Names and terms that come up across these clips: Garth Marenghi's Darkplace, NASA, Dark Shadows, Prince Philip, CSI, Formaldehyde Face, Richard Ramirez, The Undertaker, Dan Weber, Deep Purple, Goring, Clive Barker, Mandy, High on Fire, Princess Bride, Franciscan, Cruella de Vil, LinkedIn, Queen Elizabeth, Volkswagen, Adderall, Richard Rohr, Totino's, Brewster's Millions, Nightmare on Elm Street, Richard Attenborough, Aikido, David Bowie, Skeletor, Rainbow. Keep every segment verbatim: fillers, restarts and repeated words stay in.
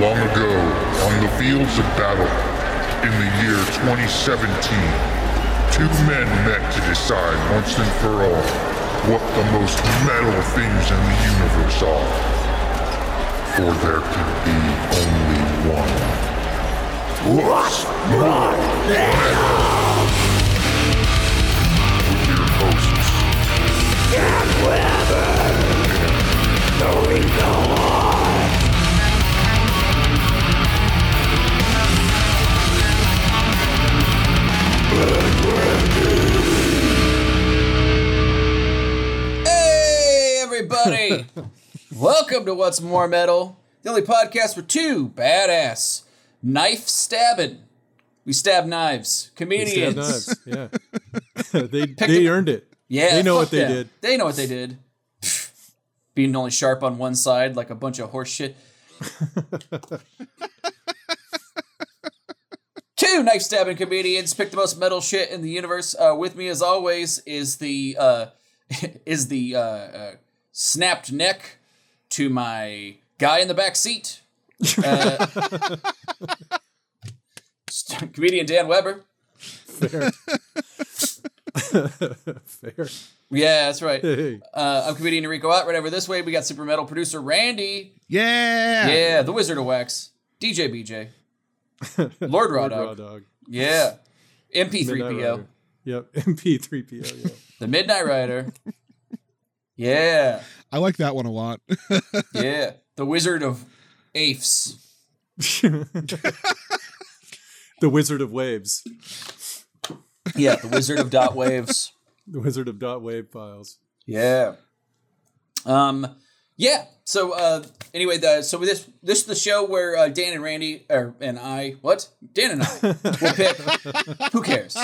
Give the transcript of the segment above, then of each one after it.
long ago on the fields of battle in the year twenty seventeen, two men met to decide once and for all what the most metal things in the universe are. For there could be only one. What's my metal? With your hosts, John Weber, and Totino's. Hey everybody! Welcome to What's More Metal, the only podcast for two badass knife stabbing. We stab knives, comedians. We stab knives. Yeah, they Picked they a, earned it. Yeah, they know what they them. did. They know what they did. Being only sharp on one side, like a bunch of horse shit. Two knife stabbing comedians pick the most metal shit in the universe. Uh, with me, as always, is the uh, is the uh, uh, snapped neck to my guy in the back seat, uh, comedian Dan Weber. Fair, fair. Yeah, that's right. Hey. Uh, I'm comedian Enrico Ott. Right over this way, we got super metal producer Randy. Yeah, yeah, the Wizard of Wax, D J B J. Lord Raw Dog. Dog. Yeah. M P three P O. Yep. M P three P O. Yeah. The Midnight Rider. Yeah. I like that one a lot. Yeah. The Wizard of Apes. The Wizard of Waves. Yeah. The Wizard of Dot Waves. The Wizard of Dot Wave Files. Yeah. Um. Yeah. So uh, anyway, the, so this this is the show where uh, Dan and Randy or and I what Dan and I will pick. Who cares?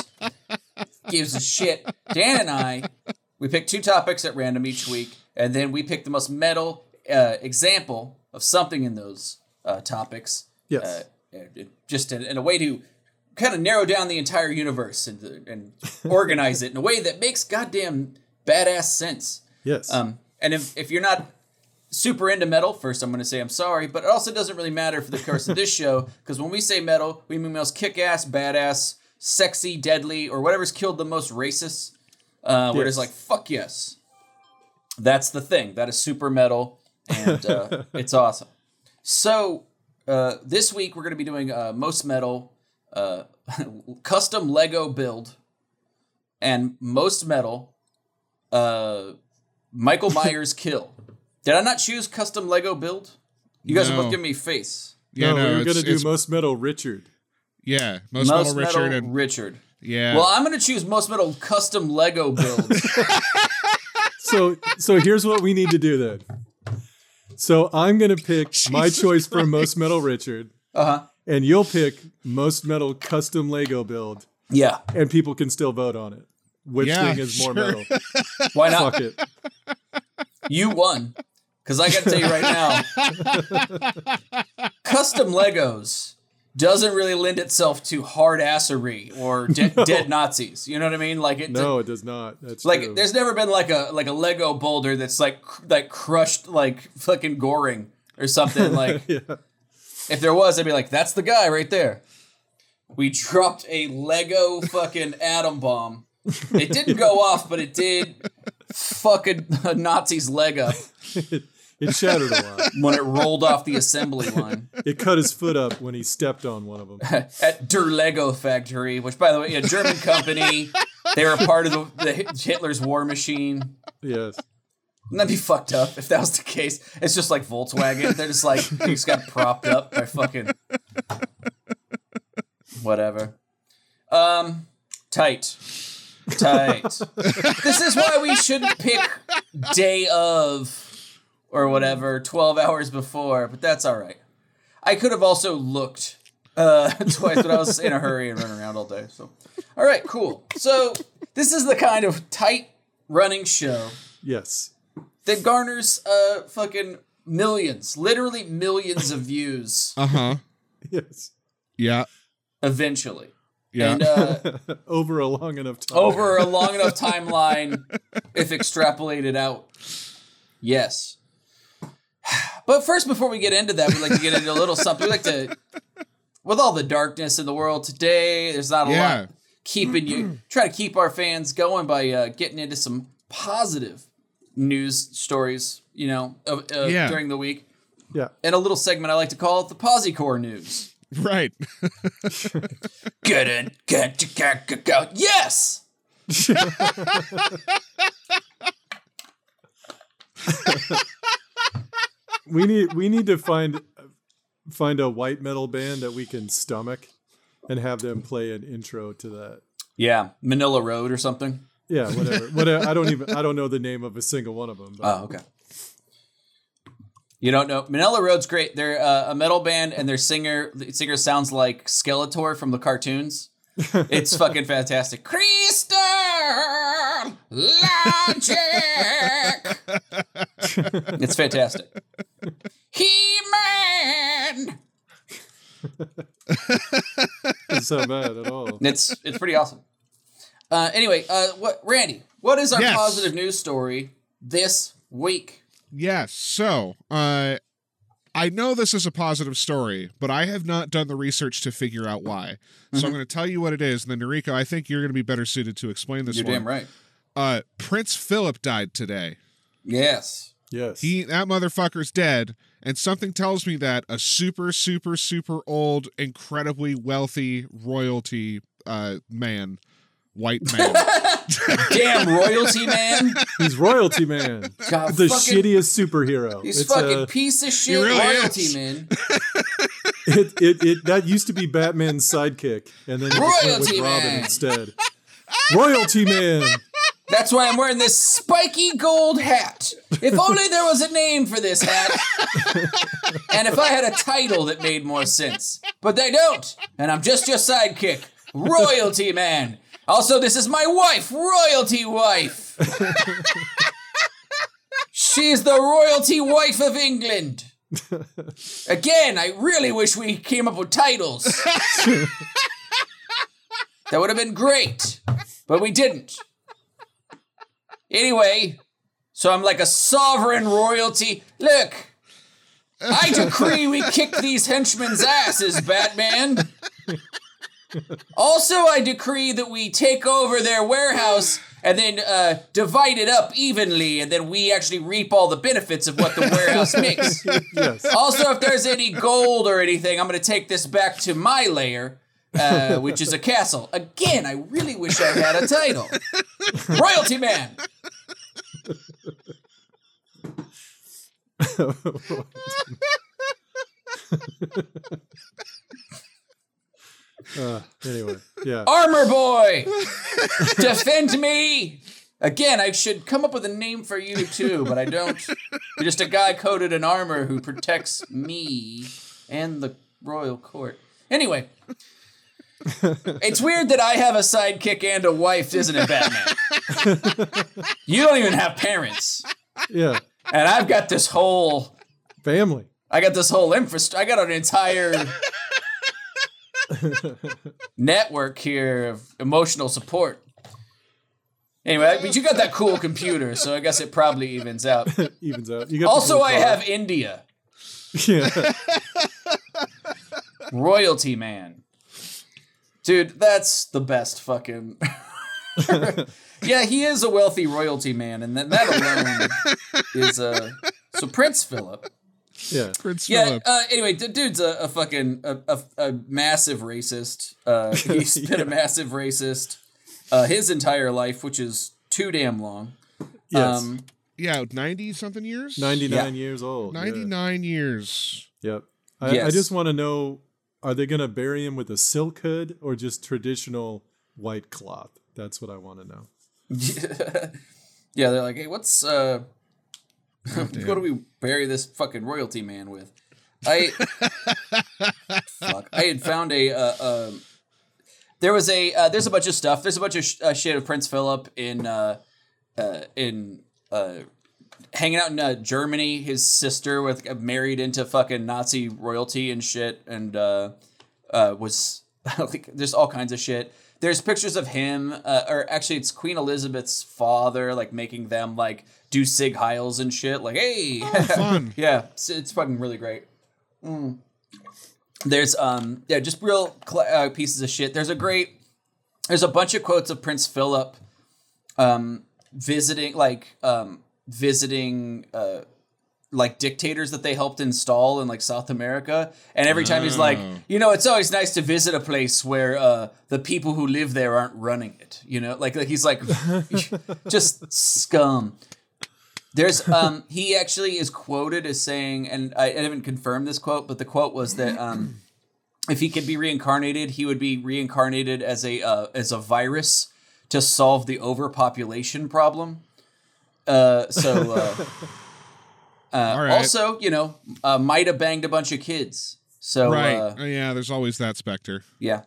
Gives a shit. Dan and I we pick two topics at random each week, and then we pick the most metal uh, example of something in those uh, topics. Yes. Uh, just in, in a way to kind of narrow down the entire universe and and organize it in a way that makes goddamn badass sense. Yes. Um. And if if you're not super into metal, first I'm going to say I'm sorry, but it also doesn't really matter for the course of this show, because when we say metal, we mean most kick-ass, badass, sexy, deadly, or whatever's killed the most racists. Uh, yes. We're just like, fuck yes. That's the thing. That is super metal, and uh, it's awesome. So, uh, this week we're going to be doing uh, most metal, uh, custom Lego build, and most metal, uh, Michael Myers kill. Did I not choose custom Lego build? You guys no. are both giving me face. Yeah, no, no, we were going to do it's, most metal Richard. Yeah, most, most metal Richard. Metal and Richard. Yeah. Well, I'm going to choose most metal custom Lego build. so, so here's what we need to do then. So I'm going to pick Jesus my choice Christ. for most metal Richard. Uh-huh. And you'll pick most metal custom Lego build. Yeah. And people can still vote on it. Which yeah, thing is sure. more metal? Why not? Fuck it. You won. Because I got to tell you right now, custom Legos doesn't really lend itself to hard-assery or de- no. dead Nazis. You know what I mean? Like it. No, it does not. That's like true. There's never been like a like a Lego boulder that's like cr- like crushed like fucking Goring or something. Like yeah. If there was, I'd be like, that's the guy right there. We dropped a Lego fucking atom bomb. It didn't go off, but it did fucking Nazi's leg up. It shattered a lot when it rolled off the assembly line. It cut his foot up when he stepped on one of them at Der Lego Factory, which, by the way, a German company. They were part of the, the Hitler's war machine. Yes, wouldn't that be fucked up if that was the case? It's just like Volkswagen. They're just like they just got propped up by fucking whatever. Um, tight. Tight. This is why we shouldn't pick day of. Or whatever, twelve hours before, but that's all right. I could have also looked uh, twice, but I was in a hurry and running around all day. So, all right, cool. So this is the kind of tight running show, yes, that garners uh fucking millions, literally millions of views. Uh huh. Yes. Yeah. Eventually. Yeah. And, uh, over a long enough time. Over a long enough timeline, if extrapolated out. Yes. But first, before we get into that, we like to get into a little something. We like to, with all the darkness in the world today, there's not a yeah. lot keeping you. Try to keep our fans going by uh, getting into some positive news stories, you know, of, of yeah. during the week. Yeah. And a little segment I like to call it the Posicore News. Right. Get in, get to get, get, get, yes. We need we need to find find a white metal band that we can stomach and have them play an intro to that. Yeah, Manila Road or something. Yeah, whatever. whatever. I don't even I don't know the name of a single one of them. But. Oh, okay. You don't know Manila Road's great. They're uh, a metal band, and their singer the singer sounds like Skeletor from the cartoons. It's fucking fantastic. Crystal Logic. It's fantastic. He-Man. It's not bad at all. It's it's pretty awesome. Uh, anyway, uh, what Randy? What is our yes. positive news story this week? Yes. So, uh, I know this is a positive story, but I have not done the research to figure out why. Mm-hmm. So I'm going to tell you what it is. And then, Noriko, I think you're going to be better suited to explain this. You're one. Damn right. Uh, Prince Philip died today. Yes. Yes. He, that motherfucker's dead. And something tells me that a super, super, super old, incredibly wealthy royalty, uh, man, white man. Damn royalty man. He's royalty man. God, the fucking, shittiest superhero. He's it's fucking a, piece of shit really royalty is. Man. it, it it that used to be Batman's sidekick, and then royalty went with Robin man. Instead. Royalty man. That's why I'm wearing this spiky gold hat. If only there was a name for this hat. And if I had a title that made more sense. But they don't. And I'm just your sidekick. Royalty man. Also, this is my wife, royalty wife. She's the royalty wife of England. Again, I really wish we came up with titles. That would have been great, but we didn't. Anyway, so I'm like a sovereign royalty. Look, I decree we kick these henchmen's asses, Batman. Also, I decree that we take over their warehouse and then uh, divide it up evenly, and then we actually reap all the benefits of what the warehouse makes. Yes. Also, if there's any gold or anything, I'm going to take this back to my lair, uh, which is a castle. Again, I really wish I had a title. Royalty Man! Uh, anyway, yeah. Armor Boy! Defend me! Again, I should come up with a name for you too, but I don't. You're just a guy coated in armor who protects me and the royal court. Anyway, it's weird that I have a sidekick and a wife, isn't it, Batman? You don't even have parents. Yeah. And I've got this whole... family. I got this whole infrastructure. I got an entire... network here of emotional support. Anyway, but you got that cool computer, so I guess it probably evens out. Evens out. You got also, I have India. Yeah. Royalty man, dude, that's the best fucking. Yeah, he is a wealthy royalty man, and that that alone is a uh... so Prince Philip. Yeah, Prince yeah. Uh, anyway, the dude's a, a fucking a, a, a massive racist. Uh, he's yeah. been a massive racist uh, his entire life, which is too damn long. Yes. Um, yeah, ninety something years. Ninety nine yeah. years old. Ninety nine yeah. years. Yep. I, yes. I just want to know: are they going to bury him with a silk hood or just traditional white cloth? That's what I want to know. Yeah, they're like, hey, what's uh. Oh, what do we bury this fucking royalty man with? I fuck. I had found a. Uh, uh, there was a. Uh, there's a bunch of stuff. There's a bunch of sh- uh, shit of Prince Philip in uh, uh, in uh, hanging out in uh, Germany. His sister with uh, married into fucking Nazi royalty and shit, and uh, uh, was like, there's all kinds of shit. there's pictures of him, uh, or actually it's Queen Elizabeth's father, like making them like do Sig Heils and shit. Like, hey, oh, fun. Yeah, it's, it's fucking really great. Mm. There's um yeah, just real cl- uh, pieces of shit. There's a great, there's a bunch of quotes of Prince Philip, um visiting like um visiting uh. like dictators that they helped install in like South America. And every time he's like, you know, it's always nice to visit a place where uh, the people who live there aren't running it, you know, like, like he's like, just scum. There's, um, he actually is quoted as saying, and I, I haven't confirmed this quote, but the quote was that um, if he could be reincarnated, he would be reincarnated as a, uh, as a virus to solve the overpopulation problem. Uh, so, uh, Uh, right. Also, you know, uh, might have banged a bunch of kids. So right. Uh, yeah, there's always that specter. Yeah.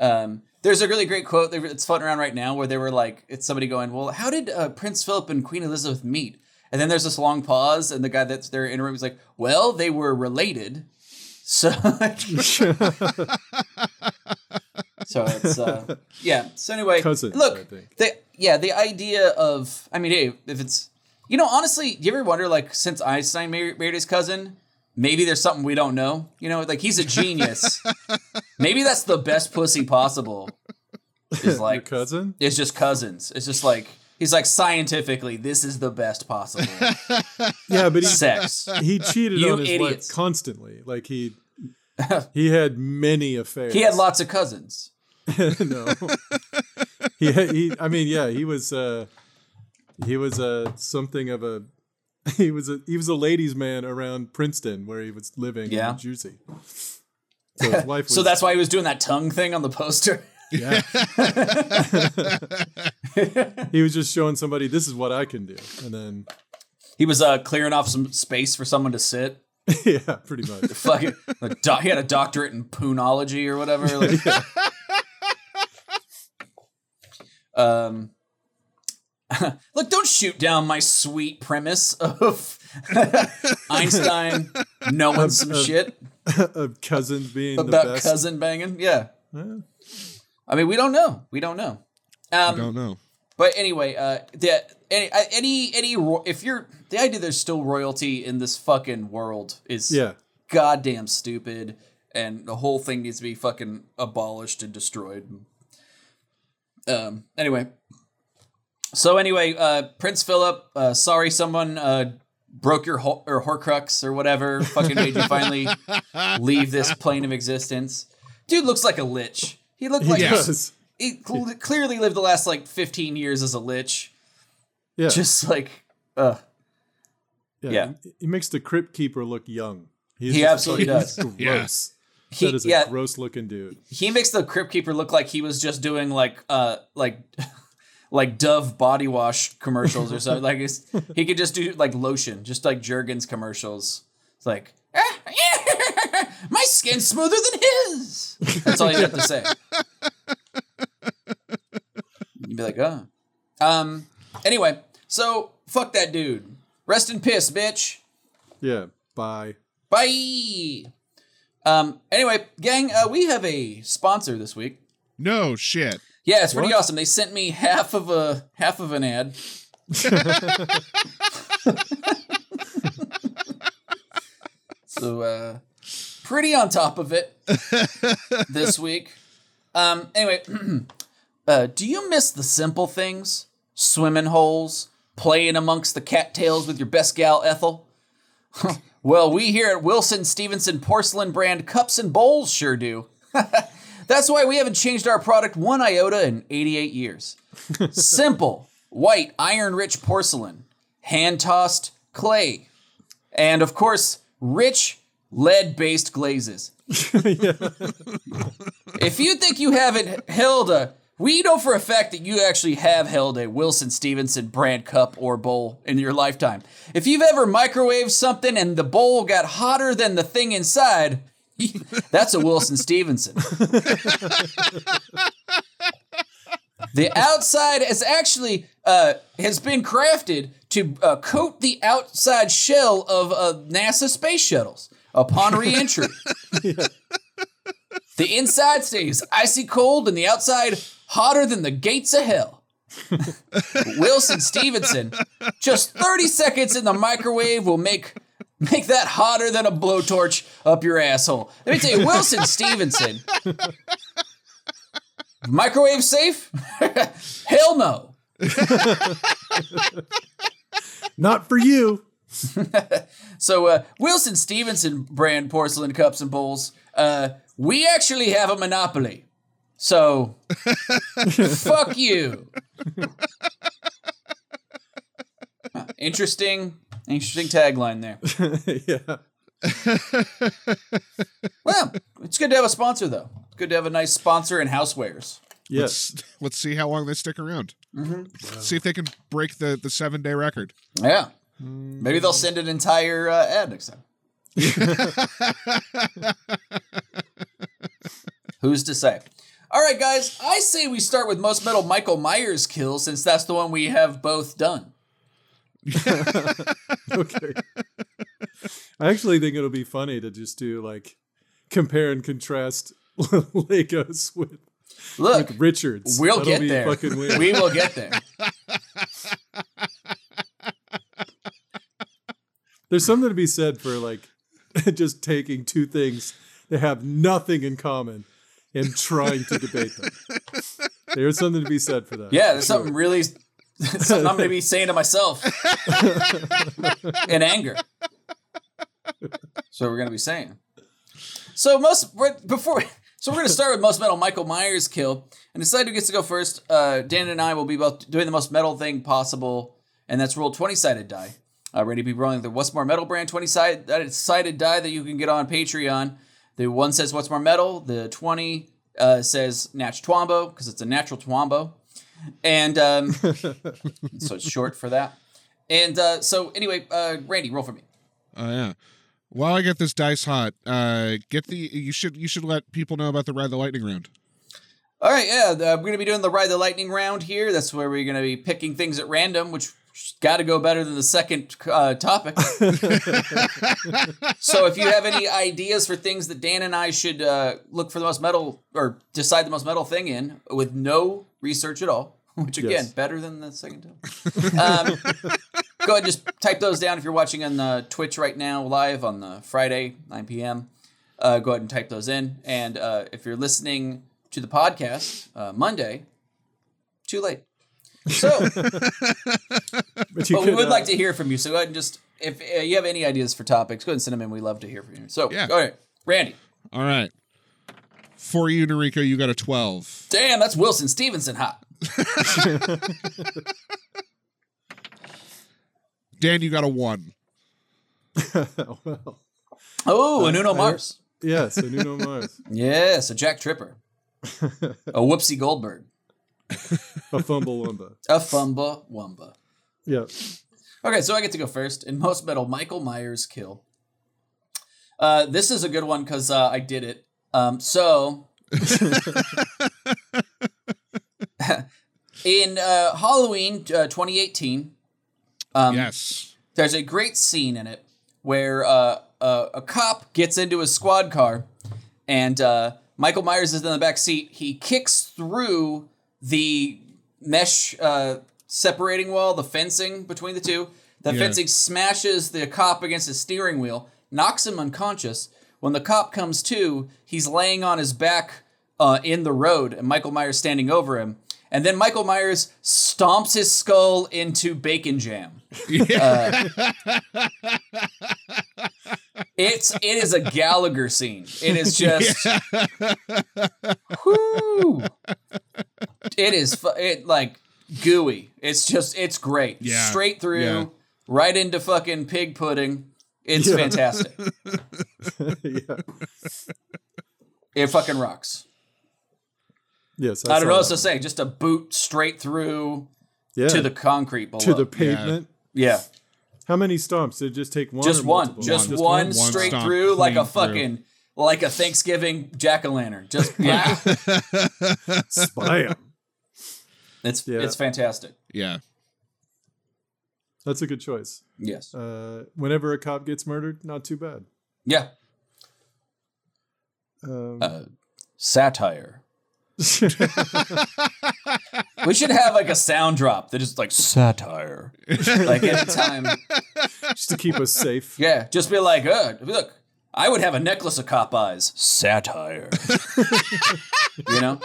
Um, there's a really great quote that's floating around right now where they were like, it's somebody going, well, how did uh, Prince Philip and Queen Elizabeth meet? And then there's this long pause, and the guy that's there in the room was like, well, they were related. So, so it's, uh, yeah. So anyway, cousins, look, the, yeah, the idea of, I mean, hey, if it's, you know, honestly, do you ever wonder, like, since Einstein married his cousin, maybe there's something we don't know? You know, like, he's a genius. Maybe that's the best pussy possible. Is like, your cousin? It's just cousins. It's just like, he's like, scientifically, this is the best possible. Yeah, but he, sex. He cheated you on his idiots. Wife constantly. Like, he he had many affairs. He had lots of cousins. No. He, had, he. I mean, yeah, he was... Uh, He was a something of a he was a he was a ladies' man around Princeton where he was living. Yeah, in Jersey. So his life was, so that's why he was doing that tongue thing on the poster. Yeah, he was just showing somebody this is what I can do, and then he was uh, clearing off some space for someone to sit. Yeah, pretty much. Fucking, like, do- he had a doctorate in poonology or whatever. Like, yeah. Um. Look, don't shoot down my sweet premise of Einstein knowing of, some of, shit. Of cousins being about the best. Cousin banging, yeah. yeah. I mean, we don't know. We don't know. Um, we don't know. But anyway, uh, the, any, any, any, if you're, the idea there's still royalty in this fucking world is yeah. goddamn stupid, and the whole thing needs to be fucking abolished and destroyed. Um. Anyway. So anyway, uh, Prince Philip, uh, sorry someone uh, broke your ho- or Horcrux or whatever fucking made you finally leave this plane of existence. Dude looks like a lich. He looked like he, does. he cl- clearly lived the last like fifteen years as a lich. Yeah, just like, uh, yeah. yeah. He makes the crypt keeper look young. He's he just, absolutely he's does. Yes. He, that is a yeah, gross looking dude. He makes the crypt keeper look like he was just doing like, uh, like. like Dove body wash commercials or something. Like it's, he could just do like lotion, just like Jergens commercials. It's like, ah, yeah, my skin's smoother than his. That's all you have to say. You'd be like, oh. Um. Anyway, so fuck that dude. Rest in piss, bitch. Yeah. Bye. Bye. Um. Anyway, gang, uh, we have a sponsor this week. No shit. Yeah, it's pretty what? awesome. They sent me half of a half of an ad. So uh, pretty on top of it this week. Um, anyway, uh, do you miss the simple things? Swimming holes, playing amongst the cattails with your best gal Ethel? Well, we here at Wilson-Stevenson porcelain brand Cups and Bowls sure do. That's why we haven't changed our product one iota in eighty-eight years. Simple, white, iron-rich porcelain, hand-tossed clay, and, of course, rich, lead-based glazes. If you think you haven't held a... We know for a fact that you actually have held a Wilson-Stevenson brand cup or bowl in your lifetime. If you've ever microwaved something and the bowl got hotter than the thing inside... That's a Wilson-Stevenson. The outside has actually uh, has been crafted to uh, coat the outside shell of uh, NASA space shuttles upon re-entry. Yeah. The inside stays icy cold and the outside hotter than the gates of hell. Wilson-Stevenson, just thirty seconds in the microwave will make make that hotter than a blowtorch up your asshole. Let me tell you, Wilson-Stevenson, microwave safe? Hell no. Not for you. So uh, Wilson-Stevenson brand porcelain cups and bowls, uh, we actually have a monopoly. So, fuck you. Huh, interesting, interesting tagline there. Yeah. Well, it's good to have a sponsor, though. It's good to have a nice sponsor in housewares. Yes. Let's, let's see how long they stick around. Mm-hmm. See if they can break the, the seven day record. Yeah. Maybe they'll send an entire uh, ad next time. Who's to say? All right, guys, I say we start with most metal Michael Myers kill, since that's the one we have both done. Okay. I actually think it'll be funny to just do, like, compare and contrast Legos with, Look, with Richards. We'll That'll get there. Fucking weird. We will get there. There's something to be said for, like, just taking two things that have nothing in common and trying to debate them. There's something to be said for that. Yeah, there's sure. something really, something I'm going to be saying to myself in anger. So we're going to be saying. So most before, so we're going to start with most metal Michael Myers kill, and decide who gets to go first. Uh, Dan and I will be both doing the most metal thing possible, and that's roll twenty-sided die. Uh, ready to be rolling the What's More Metal brand twenty-sided die that you can get on Patreon. The one says, What's More Metal? The twenty uh, says, Natch Twombo, because it's a natural Twombo. And um, so it's short for that. And uh, so anyway, uh, Randy, roll for me. Oh, uh, yeah. While I get this dice hot, uh, get the you should you should let people know about the Ride the Lightning round. All right, yeah. The, we're going to be doing the Ride the Lightning round here. That's where we're going to be picking things at random, which got to go better than the second uh, topic. So if you have any ideas for things that Dan and I should uh, look for the most metal or decide the most metal thing in with no research at all, which again, yes. better than the second topic. Um, go ahead and just type those down. If you're watching on the Twitch right now, live on the Friday, nine p.m., uh, go ahead and type those in. And uh, if you're listening to the podcast uh, Monday, too late. So, but, but we would uh, like to hear from you. So go ahead and just, if uh, you have any ideas for topics, go ahead and send them in. We love to hear from you. So, yeah. All right, Randy. All right. For you, Noriko, you got a twelve. Damn, that's Wilson-Stevenson hot. Dan, you got a one. Well, oh, uh, a Nuno Mars. I, yes, a Nuno Mars. Yes, a Jack Tripper. A Whoopsie Goldberg. A fumble wumba. A fumble wumba. Yeah. Okay, so I get to go first. In most metal, Michael Myers kill. Uh, this is a good one because uh, I did it. Um, so, in uh, Halloween uh, twenty eighteen, um, yes, there's a great scene in it where uh, a, a cop gets into his squad car, and uh, Michael Myers is in the back seat. He kicks through the mesh uh, separating wall, the fencing between the two. The yeah. fencing smashes the cop against his steering wheel, knocks him unconscious. When the cop comes to, he's laying on his back uh, in the road, and Michael Myers standing over him. And then Michael Myers stomps his skull into bacon jam. Yeah. Uh, it's it is a Gallagher scene. It is just, whoo. It is it like gooey. It's just it's great. Yeah. Straight through, yeah. right into fucking pig pudding. It's yeah. fantastic. Yeah. It fucking rocks. Yes, I, I don't know what to say. Just a boot straight through yeah. to the concrete below. To the pavement. Yeah. yeah. How many stomps? Did it just take one? Just one. Just, just one, one straight one through like a fucking through. Like a Thanksgiving jack-o'-lantern. Just yeah. Spam. It's yeah. it's fantastic. Yeah. That's a good choice. Yes. Uh, whenever a cop gets murdered, not too bad. Yeah. Um, uh, satire. We should have like a sound drop that is like satire, like every time, just to keep us safe. Yeah, just be like, oh, look, I would have a necklace of cop eyes. Satire, you know.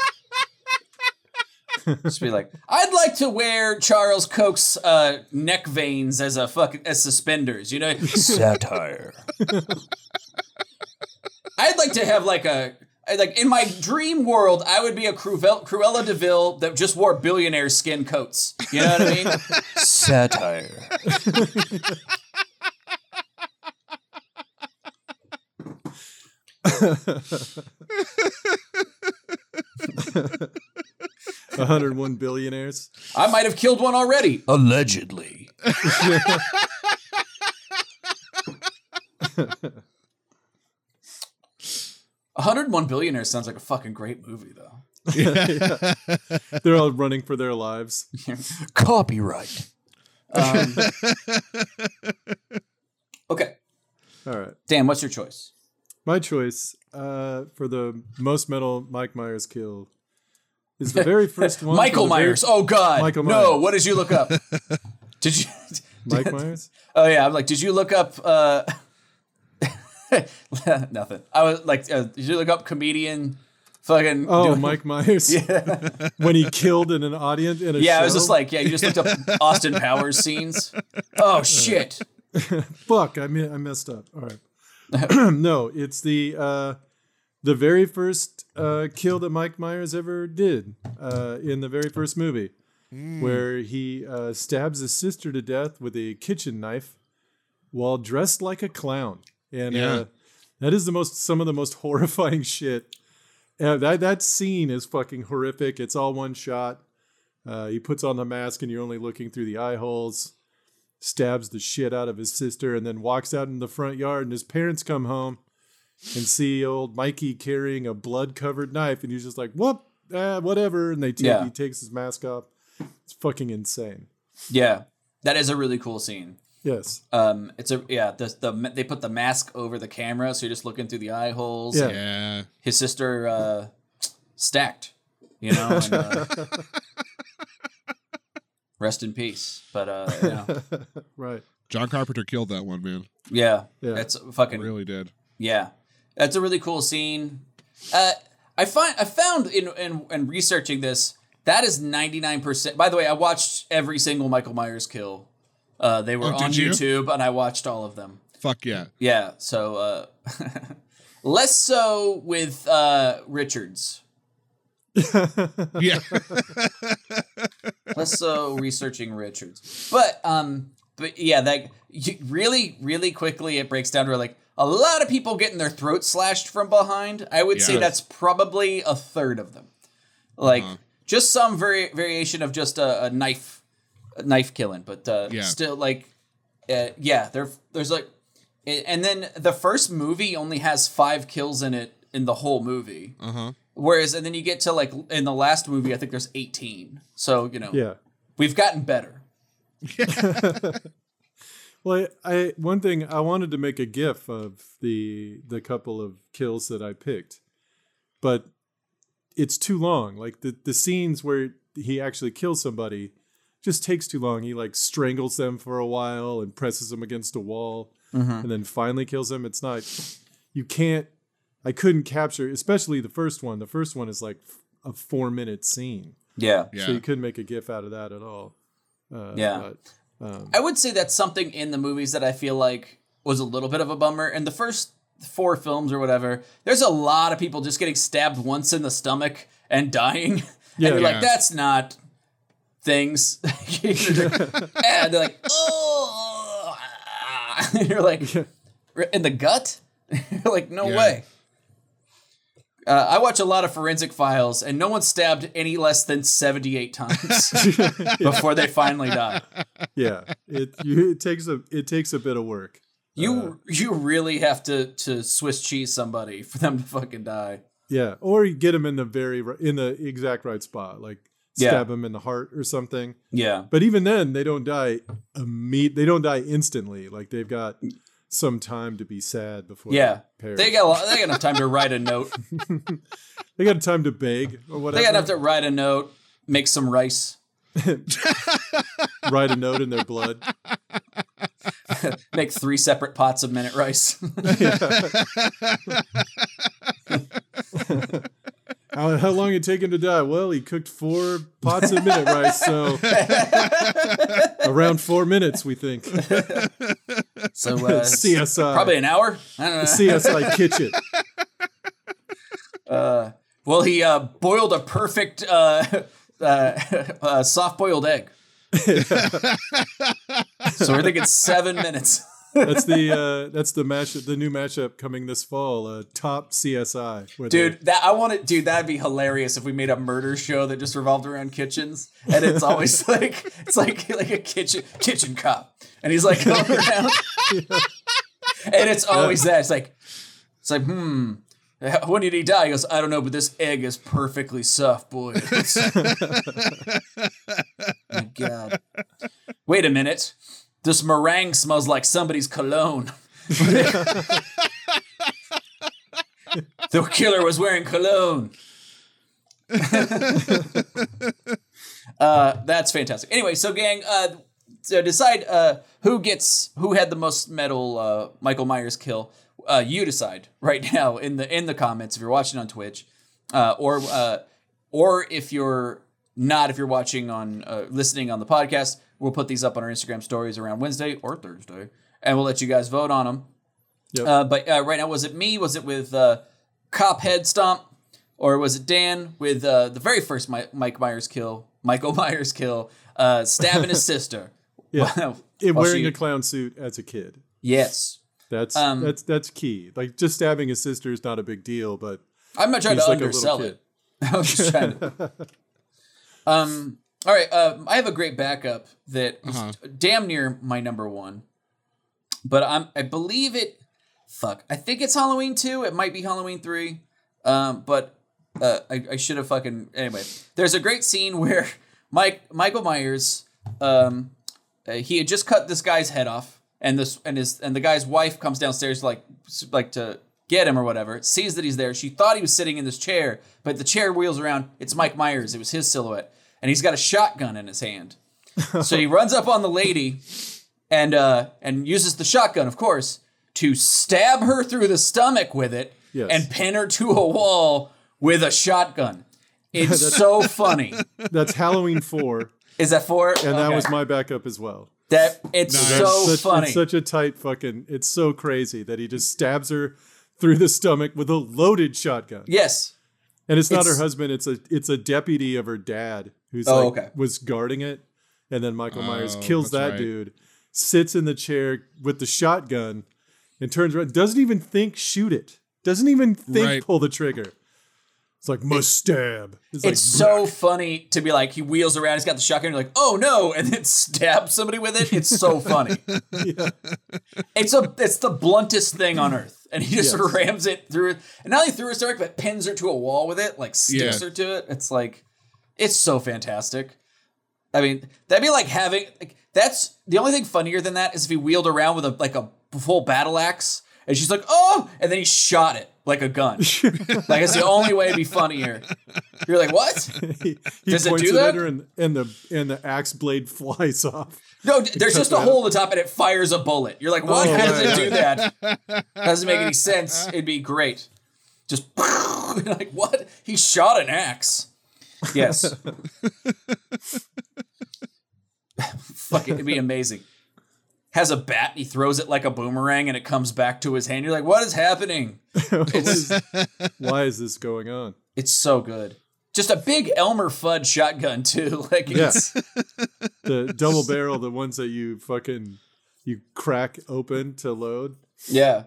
Just be like, I'd like to wear Charles Koch's uh, neck veins as a fucking as suspenders, you know. Satire. I'd like to have like a. Like, in my dream world, I would be a Cruvel- Cruella de Vil that just wore billionaire skin coats. You know what I mean? Satire. one hundred one billionaires. I might have killed one already. Allegedly. one hundred and one Billionaires sounds like a fucking great movie, though. Yeah, yeah. They're all running for their lives. Copyright. Um, okay. All right. Dan, what's your choice? My choice uh, for the most metal Mike Myers kill is the very first one. Michael Myers. Very... Oh, God. Michael Myers. No, what did you look up? Did you... Mike Myers? Oh, yeah. I'm like, did you look up... Uh... Nothing. I was like, uh, did you look up comedian fucking... Oh, doing... Mike Myers. Yeah. When he killed in an audience in a Yeah, show? I was just like, yeah, you just looked up Austin Powers scenes. Oh, shit. Fuck, I mi- I messed up. All right. No, it's the uh, the very first uh, kill that Mike Myers ever did uh, in the very first movie, mm. where he uh, stabs his sister to death with a kitchen knife while dressed like a clown. And yeah. uh, that is the most, some of the most horrifying shit. Uh, that that scene is fucking horrific. It's all one shot. Uh, he puts on the mask, and you're only looking through the eye holes. Stabs the shit out of his sister, and then walks out in the front yard. And his parents come home and see old Mikey carrying a blood-covered knife, and he's just like, "Whoop, ah, whatever." And they take, yeah. he takes his mask off. It's fucking insane. Yeah, that is a really cool scene. Yes. Um. It's a yeah. The the they put the mask over the camera, so you're just looking through the eye holes. Yeah. yeah. His sister uh, stacked, you know. And, uh, rest in peace. But uh, you know. Right. John Carpenter killed that one, man. Yeah. Yeah. That's fucking really did. Yeah. That's a really cool scene. Uh, I find I found in in, in researching this that is ninety-nine percent. By the way, I watched every single Michael Myers kill. Uh, they were oh, on you? YouTube, and I watched all of them. Fuck yeah. Yeah, so uh, less so with uh, Richards. Yeah. Less so researching Richards. But, um, but yeah, that, you, really, really quickly it breaks down to like a lot of people getting their throat slashed from behind. I would yeah. say that's probably a third of them. Like, uh-huh. just some vari- variation of just a, a knife knife killing, but uh, yeah. still like, uh, yeah, there, there's like, and then the first movie only has five kills in it in the whole movie. Uh-huh. Whereas, and then you get to like in the last movie, I think there's eighteen. So, you know, yeah. we've gotten better. Well, I, I, one thing I wanted to make a GIF of the, the couple of kills that I picked, but it's too long. Like the, the scenes where he actually kills somebody just takes too long. He like strangles them for a while and presses them against a wall mm-hmm. and then finally kills them. It's not, you can't, I couldn't capture, especially the first one. The first one is like a four minute scene. Yeah. yeah. So you couldn't make a GIF out of that at all. Uh, yeah. But, um, I would say that's something in the movies that I feel like was a little bit of a bummer. And the first four films or whatever, there's a lot of people just getting stabbed once in the stomach and dying. Yeah. And you're yeah. like, that's not... things and they're like oh and you're like in the gut you're like no yeah. way uh, I watch a lot of Forensic Files and no one's stabbed any less than seventy-eight times before they finally die. Yeah, it you, it takes a it takes a bit of work. You uh, you really have to to Swiss cheese somebody for them to fucking die. Yeah, or you get them in the very in the exact right spot, like stab yeah. him in the heart or something. Yeah. But even then, they don't die imme- They don't die instantly. Like they've got some time to be sad before. Yeah, they, they got well, they got enough time to write a note. They got time to beg or whatever. They got enough to write a note, make some rice. Write a note in their blood. Make three separate pots of minute rice. How, how long did it take him to die? Well, he cooked four pots of minute rice, so around four minutes, we think. So uh, C S I, probably an hour. I don't know. C S I kitchen. Uh, well, he uh, boiled a perfect uh, uh, uh, soft-boiled egg. So I think it's seven minutes. That's the uh, that's the match the new mashup coming this fall. Uh, top C S I, dude. That I want to, dude. That'd be hilarious if we made a murder show that just revolved around kitchens. And it's always like it's like like a kitchen kitchen cop, and he's like going around. Yeah. And it's always yeah. that. It's like it's like hmm. When did he die? He goes, I don't know, but this egg is perfectly soft boiled. My God! Wait a minute. This meringue smells like somebody's cologne. The killer was wearing cologne. uh, that's fantastic. Anyway, so gang, uh, so decide uh, who gets who had the most metal uh, Michael Myers kill. Uh, you decide right now in the in the comments if you're watching on Twitch, uh, or uh, or if you're not, if you're watching on uh, listening on the podcast. We'll put these up on our Instagram stories around Wednesday or Thursday, and we'll let you guys vote on them. Yep. Uh, but uh, right now, was it me? Was it with uh, Cop Head Stomp? Or was it Dan with uh, the very first My- Mike Myers kill, Michael Myers kill, uh, stabbing his sister? Yeah, it, wearing she... a clown suit as a kid. Yes. That's um, that's that's key. Like, just stabbing his sister is not a big deal, but I'm not trying to like undersell it. I'm just trying to... um, all right, uh, I have a great backup that uh-huh. is damn near my number one, but I'm I believe it. Fuck, I think it's Halloween two. It might be Halloween three, um, but uh, I, I should have fucking anyway. There's a great scene where Mike Michael Myers, um, uh, he had just cut this guy's head off, and this and his and the guy's wife comes downstairs to like like to get him or whatever. Sees that he's there. She thought he was sitting in this chair, but the chair wheels around. It's Mike Myers. It was his silhouette. And he's got a shotgun in his hand. So he runs up on the lady and uh, and uses the shotgun, of course, to stab her through the stomach with it yes. and pin her to a wall with a shotgun. It's so funny. That's Halloween four. Is that four? And okay. that was my backup as well. That It's nice. so such, funny. It's such a tight fucking... It's so crazy that he just stabs her through the stomach with a loaded shotgun. Yes. And it's not it's, her husband. It's a it's a deputy of her dad. Who's oh, like okay. was guarding it, and then Michael Myers oh, kills that right. dude, sits in the chair with the shotgun, and turns around. Doesn't even think shoot it. Doesn't even think right. pull the trigger. It's like must stab. It's, it's like, so Black. funny to be like he wheels around. He's got the shotgun. You're like oh no, and then stab somebody with it. It's so funny. yeah. It's a it's the bluntest thing on earth, and he just yes. rams it through. And not only through her stomach, but pins her to a wall with it. Like sticks yeah. her to it. It's like. It's so fantastic. I mean, that'd be like having, like, that's the only thing funnier than that is if he wheeled around with a like a full battle axe and she's like, oh, and then he shot it like a gun. Like it's the only way to be funnier. You're like, what? He, he Does it do that? At her and, and the and the axe blade flies off. No, there's just a hole in the top and it fires a bullet. You're like, why oh, does it do that? That doesn't make any sense. It'd be great. Just like what? He shot an axe. Yes. Fuck it, it'd be amazing. Has a bat, he throws it like a boomerang and it comes back to his hand. You're like, what is happening? what is, why is this going on? It's so good. Just a big Elmer Fudd shotgun too. Like yeah. it's the double barrel, the ones that you fucking you crack open to load. Yeah.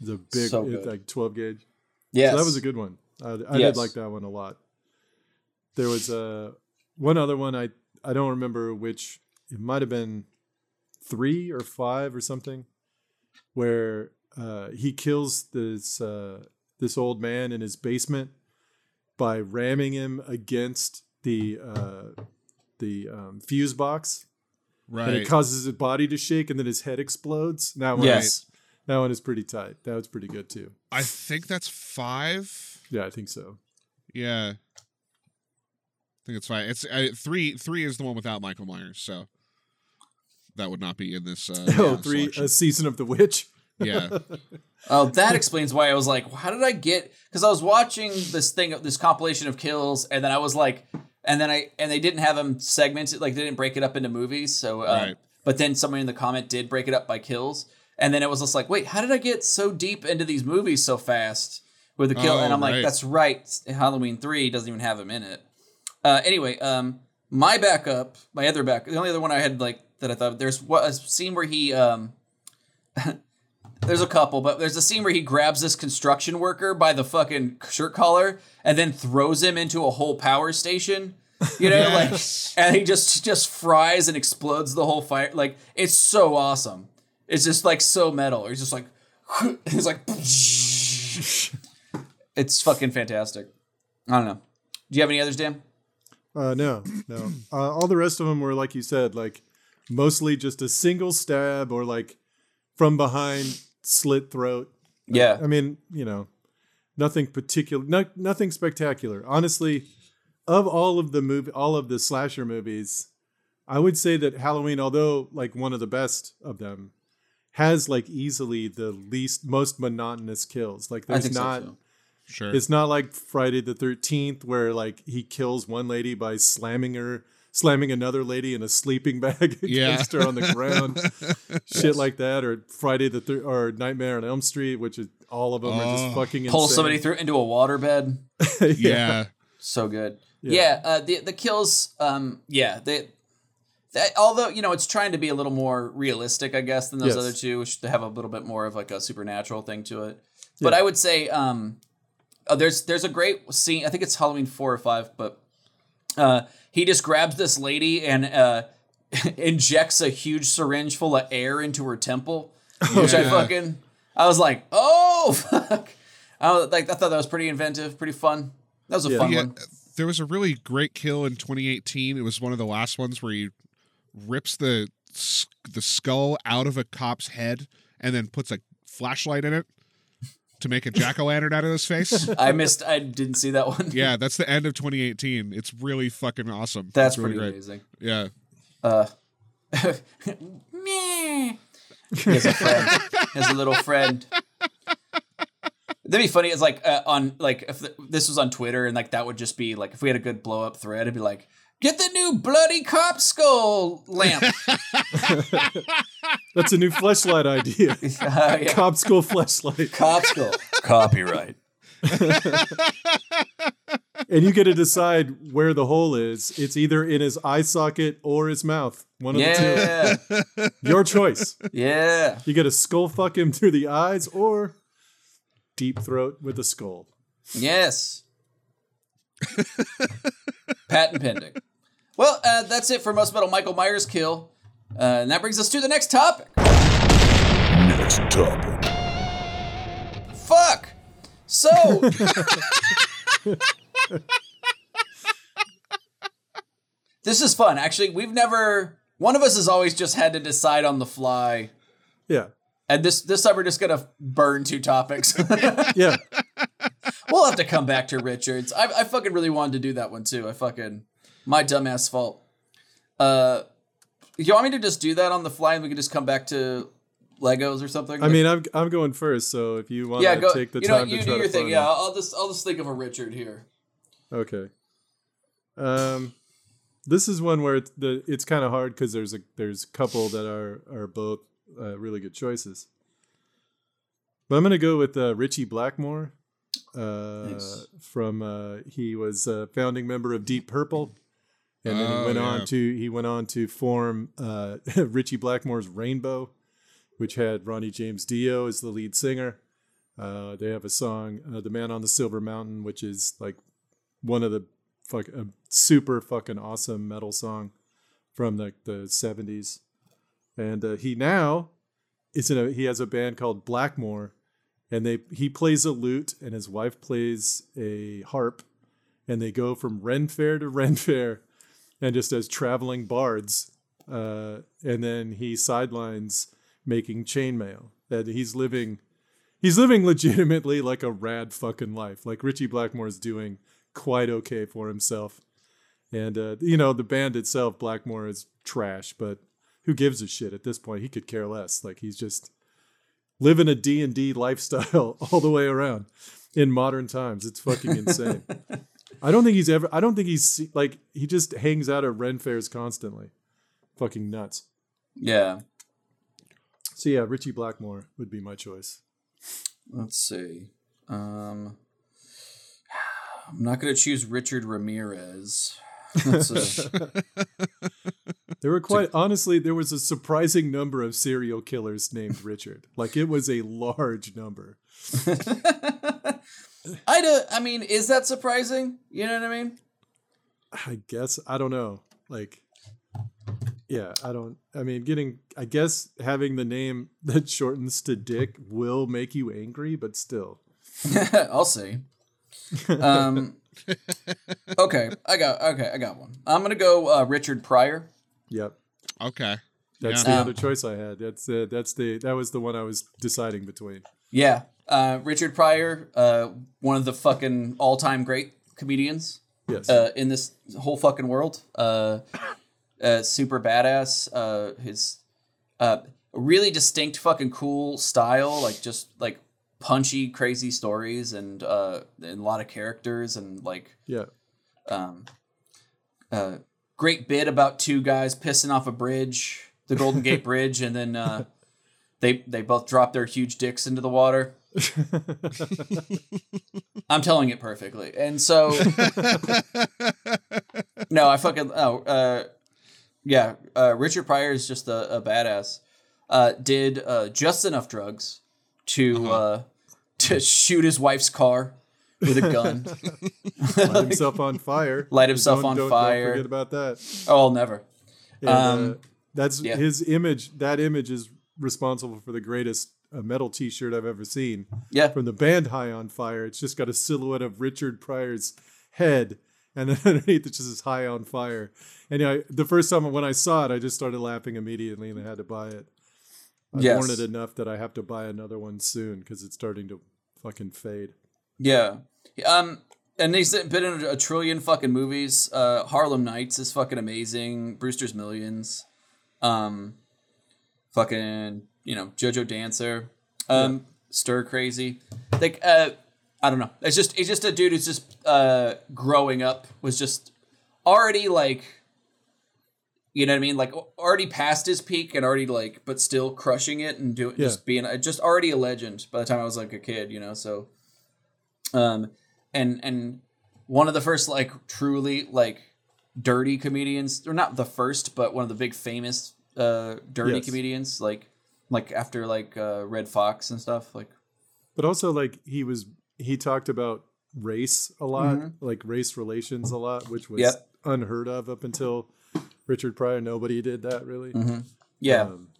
The big so it, like twelve gauge. Yeah. So that was a good one. I, I yes. did like that one a lot. There was uh, one other one, I, I don't remember which, it might have been three or five or something, where uh, he kills this uh, this old man in his basement by ramming him against the uh, the um, fuse box. Right. And it causes his body to shake and then his head explodes. That one, yes. That one is pretty tight. That was pretty good too. I think that's five. Yeah, I think so. Yeah, I think it's five. It's uh, three. Three is the one without Michael Myers, so that would not be in this. Uh, oh, yeah, three. A Season of the Witch. Yeah. Oh, that explains why I was like, how did I get? Because I was watching this thing, this compilation of kills, and then I was like, and then I and they didn't have them segmented, like they didn't break it up into movies. So, uh, right. But then someone in the comment did break it up by kills. And then it was just like, wait, how did I get so deep into these movies so fast with the kill? Oh, and I'm right. like, that's right. Halloween three doesn't even have him in it. Uh, anyway, um, my backup, my other backup, the only other one I had like that I thought, there's a scene where he, um, there's a couple, but there's a scene where he grabs this construction worker by the fucking shirt collar and then throws him into a whole power station. You know, yes. like, and he just, just fries and explodes the whole fire. Like, it's so awesome. It's just like so metal. He's just like, he's like, it's fucking fantastic. I don't know. Do you have any others, Dan? Uh, no, no. Uh, all the rest of them were, like you said, like mostly just a single stab or like from behind slit throat. Yeah. I mean, you know, nothing particular, no, nothing spectacular. Honestly, of all of the movie, all of the slasher movies, I would say that Halloween, although like one of the best of them, has like easily the least, most monotonous kills. Like there's not, so, so. Sure. It's not like Friday the Thirteenth where like he kills one lady by slamming her, slamming another lady in a sleeping bag yeah. against her on the ground, shit yes. like that. Or Friday the thir- or Nightmare on Elm Street, which is all of them oh. are just fucking insane. Pull somebody through into a waterbed. yeah. yeah, so good. Yeah, yeah uh, the the kills. Um, yeah, they. Although, you know, it's trying to be a little more realistic, I guess, than those yes. other two, which have a little bit more of like a supernatural thing to it. But yeah. I would say um, oh, there's there's a great scene. I think it's Halloween four or five, but uh, he just grabs this lady and uh, injects a huge syringe full of air into her temple, which yeah. I fucking I was like, oh, fuck. I was, like, I thought that was pretty inventive, pretty fun. That was a yeah. fun yeah. one. There was a really great kill in twenty eighteen. It was one of the last ones where you rips the the skull out of a cop's head and then puts a flashlight in it to make a jack-o'-lantern out of his face. I missed, I didn't see that one. Yeah, that's the end of twenty eighteen. It's really fucking awesome. That's really pretty great. Amazing. Yeah. Uh, meh. He has a friend. He has a little friend. That'd be funny. It's like uh, on like if the, this was on Twitter and like that would just be like if we had a good blow-up thread, it'd be like, get the new bloody cop skull lamp. That's a new fleshlight idea. Uh, yeah. Cop skull fleshlight. Cop skull. Copyright. And you get to decide where the hole is. It's either in his eye socket or his mouth. One of yeah. the two. Your choice. Yeah. You get to skull fuck him through the eyes or deep throat with a skull. Yes. Patent pending. Well, uh, that's it for most metal Michael Myers kill. Uh, and that brings us to the next topic. Next topic. Fuck. So. This is fun. Actually, we've never, one of us has always just had to decide on the fly. Yeah. And this, this time we're just going to burn two topics. yeah. We'll have to come back to Richards. I, I fucking really wanted to do that one too. I fucking, my dumbass fault. Uh, you want me to just do that on the fly and we can just come back to Legos or something? I like, mean, I'm I'm going first, so if you want yeah, to go, take the you time know, you to do try your to thing. Yeah, out. I'll just I'll just think of a Richard here. Okay. Um, this is one where it's the it's kind of hard because there's a there's a couple that are are both uh, really good choices. But I'm gonna go with uh, Richie Blackmore. Uh, nice. From uh, he was a founding member of Deep Purple, and then oh, he went yeah. on to he went on to form uh, Richie Blackmore's Rainbow, which had Ronnie James Dio as the lead singer. Uh, they have a song, uh, "The Man on the Silver Mountain," which is like one of the fuck a super fucking awesome metal song from like the seventies. And uh, he now is in a he has a band called Blackmore. And they he plays a lute and his wife plays a harp and they go from Ren Fair to Ren Fair and just as traveling bards. Uh, and then he sidelines making chainmail. That he's living, he's living legitimately like a rad fucking life. Like Richie Blackmore is doing quite okay for himself. And, uh, you know, the band itself, Blackmore, is trash, but who gives a shit at this point? He could care less. Like, he's just living a D and D lifestyle all the way around in modern times. It's fucking insane. I don't think he's ever, I don't think he's, like, he just hangs out at Ren Fairs constantly. Fucking nuts. Yeah. So, yeah, Richie Blackmore would be my choice. Let's see. Um, I'm not going to choose Richard Ramirez. A, there were quite a, honestly there was a surprising number of serial killers named Richard. Like, it was a large number. I do, I mean, is that surprising? You know what I mean? I guess I don't know. Like, yeah, I don't. I mean, getting I guess having the name that shortens to Dick will make you angry, but still, I'll see. Um. okay, I got okay, I got one. I'm gonna go uh, Richard Pryor. Yep. Okay. That's yeah. the um, other choice I had. That's uh, that's the that was the one I was deciding between. Yeah, uh, Richard Pryor, uh, one of the fucking all-time great comedians. Yes. Uh, in this whole fucking world, uh, uh, super badass. Uh, his uh, really distinct, fucking cool style. Like just like. Punchy, crazy stories and uh, and a lot of characters and like yeah, um, uh, great bit about two guys pissing off a bridge, the Golden Gate Bridge, and then uh, they they both drop their huge dicks into the water. I'm telling it perfectly, and so no, I fucking oh uh, yeah, uh, Richard Pryor is just a, a badass. Uh, did uh, just enough drugs. To uh-huh. uh, to shoot his wife's car with a gun, light himself on fire, light himself don't, on don't, fire. Don't forget about that. Oh, I'll never. And, um, uh, that's yeah. his image. That image is responsible for the greatest uh, metal T-shirt I've ever seen. Yeah, from the band High on Fire. It's just got a silhouette of Richard Pryor's head, and then underneath it just says High on Fire. And you know, the first time when I saw it, I just started laughing immediately, and I had to buy it. I've yes. worn it enough that I have to buy another one soon because it's starting to fucking fade. Yeah. Um, and he's been in a trillion fucking movies. Uh, Harlem Nights is fucking amazing. Brewster's Millions. Um, fucking, you know, JoJo Dancer. Um, yeah. Stir Crazy. Like, uh, I don't know. It's just, it's just a dude who's just uh, growing up was just already like... You know what I mean? Like already past his peak and already like, but still crushing it and doing yeah. just being just already a legend by the time I was like a kid, you know? So, um, and, and one of the first like truly like dirty comedians or not the first, but one of the big famous, uh, dirty yes. comedians, like, like after like, uh, Red Fox and stuff like, but also like he was, he talked about race a lot, mm-hmm. like race relations a lot, which was yep. unheard of up until Richard Pryor, nobody did that, really. Mm-hmm. Yeah. Um,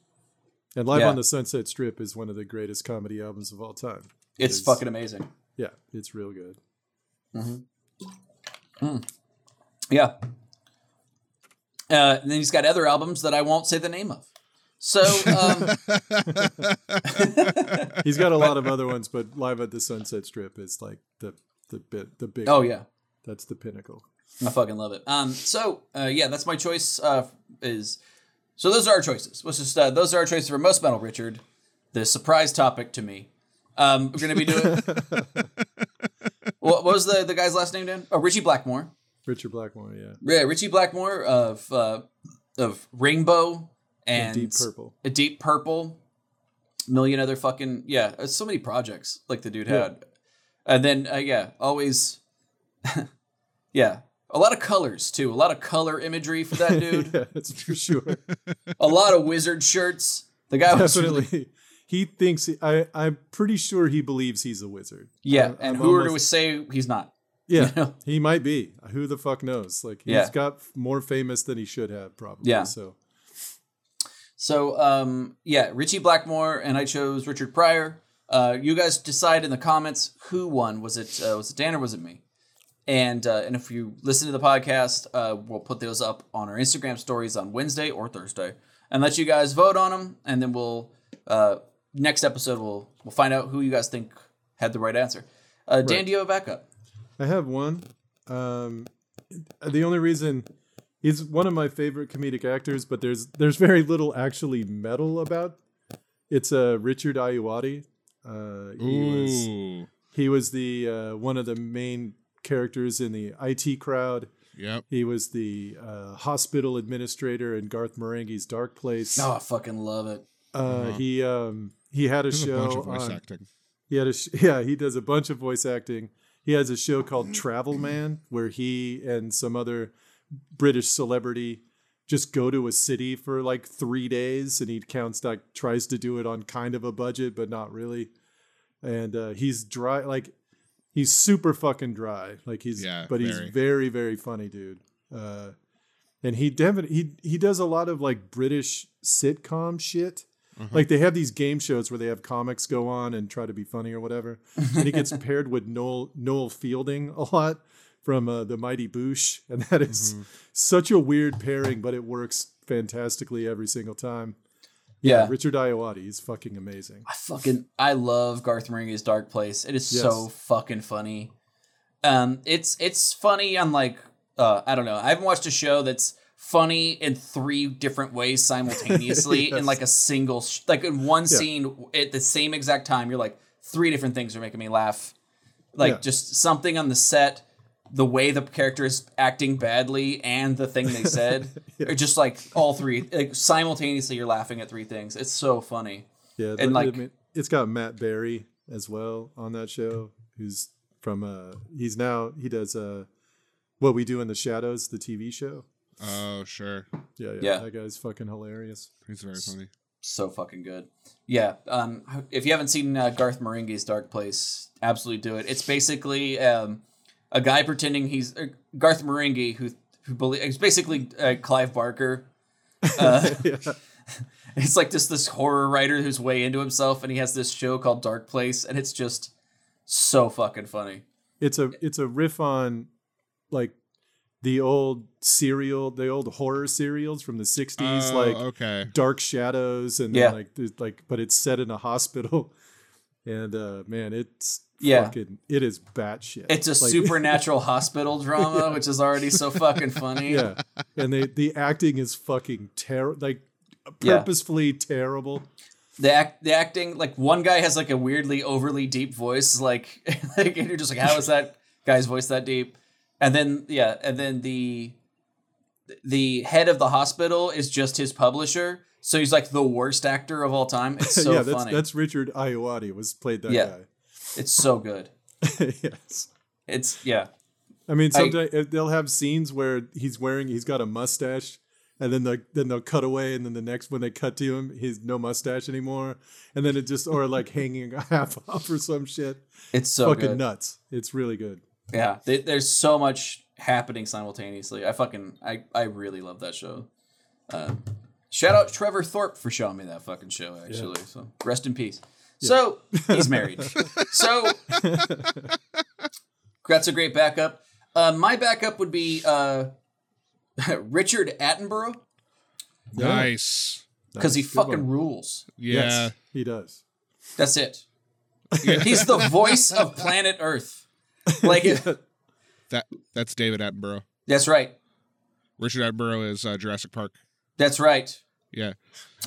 and Live yeah. on the Sunset Strip is one of the greatest comedy albums of all time. It's, it's fucking amazing. Yeah, it's real good. Mm-hmm. Mm. Yeah. Uh, and then he's got other albums that I won't say the name of. So um... he's got a lot of other ones, but Live at the Sunset Strip is like the the bit the big. Oh yeah, one. That's the pinnacle. I fucking love it. Um, so, uh, yeah, that's my choice. Uh, is so those are our choices. Let's just uh, those are our choices for most metal Richard. The surprise topic to me. Um, we're gonna be doing. what, what was the, the guy's last name, Dan? Oh, Richie Blackmore. Richard Blackmore, yeah. Yeah, Richie Blackmore of uh, of Rainbow and, and Deep Purple. A Deep Purple. Million other fucking yeah. So many projects like the dude had, yeah. and then uh, yeah, always. yeah. A lot of colors, too. A lot of color imagery for that dude. yeah, that's for sure. A lot of wizard shirts. The guy was Definitely. really... He thinks... He, I, I'm pretty sure he believes he's a wizard. Yeah, I, and I'm who almost... are to say he's not? Yeah, you know? He might be. Who the fuck knows? Like, he's yeah. got more famous than he should have, probably. Yeah. So, so um, yeah, Richie Blackmore, and I chose Richard Pryor. Uh, you guys decide in the comments who won. Was it uh, Was it Dan or was it me? And uh, and if you listen to the podcast, uh, we'll put those up on our Instagram stories on Wednesday or Thursday and let you guys vote on them. And then we'll Uh, next episode, we'll we'll find out who you guys think had the right answer. Uh, Dan, right. Do you have a backup? I have one. Um, the only reason he's one of my favorite comedic actors, but there's there's very little actually metal about. It's uh, Richard Ayoade. Uh, he Ooh. was he was the uh, one of the main characters in the I T Crowd. Yep. He was the uh, hospital administrator in Garth Marenghi's Darkplace. Oh, I fucking love it. Uh, uh-huh. He um, he had a There's show. A bunch of voice on, acting. He had a sh- yeah. He does a bunch of voice acting. He has a show called Travel Man, where he and some other British celebrity just go to a city for like three days, and he counts like tries to do it on kind of a budget, but not really. And uh, he's dry like. He's super fucking dry, like he's, yeah, but he's very, very, very funny, dude. Uh, and he dev- he he does a lot of like British sitcom shit. Uh-huh. Like they have these game shows where they have comics go on and try to be funny or whatever. And he gets paired with Noel Noel Fielding a lot from uh, The Mighty Boosh, and that is mm-hmm. such a weird pairing, but it works fantastically every single time. Yeah. yeah, Richard Ayoade, he's fucking amazing. I fucking I love Garth Marenghi's Darkplace. It is yes. so fucking funny. Um, it's it's funny on like uh, I don't know. I haven't watched a show that's funny in three different ways simultaneously yes. in like a single sh- like in one yeah. scene at the same exact time. You're like three different things are making me laugh. Like yeah. just something on the set, the way the character is acting badly, and the thing they said. Yeah. Or just like all three, like simultaneously you're laughing at three things. It's so funny. Yeah. And like, I mean, it's got Matt Berry as well on that show. Who's from, uh, he's now, he does, uh, What We Do in the Shadows, the T V show. Oh, sure. Yeah. Yeah. yeah. That guy's fucking hilarious. He's very funny. So fucking good. Yeah. Um, if you haven't seen uh, Garth Marenghi's Darkplace, absolutely do it. It's basically, um, a guy pretending he's uh, Garth Marenghi, who, who believe, it's basically uh, Clive Barker. Uh, yeah. It's like just this horror writer who's way into himself, and he has this show called Dark Place, and it's just so fucking funny. It's a it's a riff on like the old serial, the old horror serials from the sixties, oh, like okay. Dark Shadows, and yeah. like like, but it's set in a hospital. And uh, man, it's yeah. fucking, it is batshit. It's a like, supernatural hospital drama, yeah. which is already so fucking funny. Yeah, and they, the acting is fucking terrible, like purposefully yeah. terrible. The act, the acting, like one guy has like a weirdly overly deep voice, like, like and you're just like, how is that guy's voice that deep? And then yeah, and then the the head of the hospital is just his publisher. So he's like the worst actor of all time. It's so yeah, that's, funny. That's Richard Ayoade was played that yeah. guy. It's so good. yes. It's yeah. I mean, sometimes I, they'll have scenes where he's wearing, he's got a mustache, and then the then they'll cut away, and then the next when they cut to him, he's no mustache anymore, and then it just or like hanging half off or some shit. It's so fucking good. Nuts. It's really good. Yeah, they, there's so much happening simultaneously. I fucking I I really love that show. Uh, Shout out Trevor Thorpe for showing me that fucking show, actually. Yeah. So rest in peace. Yeah. So he's married. So that's a great backup. Uh, my backup would be uh, Richard Attenborough. Nice. Because he fucking one. rules. Yeah, yes, he does. That's it. Yeah. He's the voice of planet Earth. Like yeah. it, that. That's David Attenborough. That's right. Richard Attenborough is uh, Jurassic Park. That's right. Yeah.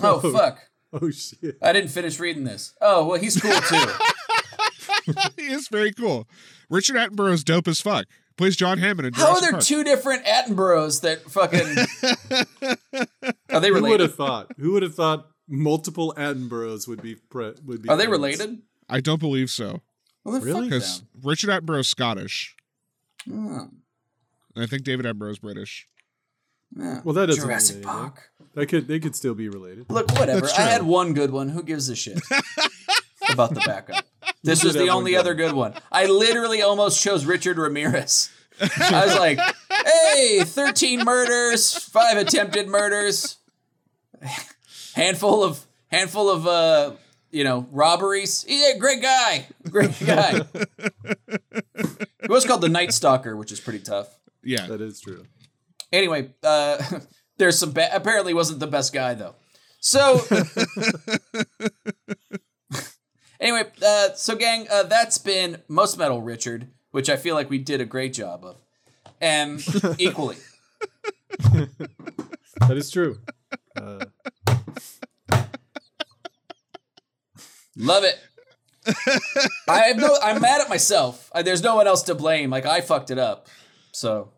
Oh, oh, fuck. Oh, shit. I didn't finish reading this. Oh, well, he's cool, too. He is very cool. Richard Attenborough's dope as fuck. Plays John Hammond in Jurassic Park. How are there Park. two different Attenboroughs that fucking... Are they related? Who would have thought? Who would have thought multiple Attenboroughs would be... Pre- would be are friends? They related? I don't believe so. Well, really? Because Richard Attenborough's Scottish. Hmm. And I think David Attenborough's British. Yeah. Well, that doesn't Jurassic relate, Park. Right? They could they could still be related. Look, whatever. I had one good one. Who gives a shit about the backup? This was the only other good one. I literally almost chose Richard Ramirez. I was like, hey, thirteen murders, five attempted murders, handful of handful of uh, you know, robberies. Yeah, great guy. Great guy. It was called the Night Stalker, which is pretty tough. Yeah. That is true. Anyway, uh, there's some ba- apparently wasn't the best guy though. So anyway, uh, so gang, uh, that's been Most Metal Richard, which I feel like we did a great job of. And equally. That is true. Uh... Love it. I have no, I'm mad at myself. I, there's no one else to blame. Like, I fucked it up. So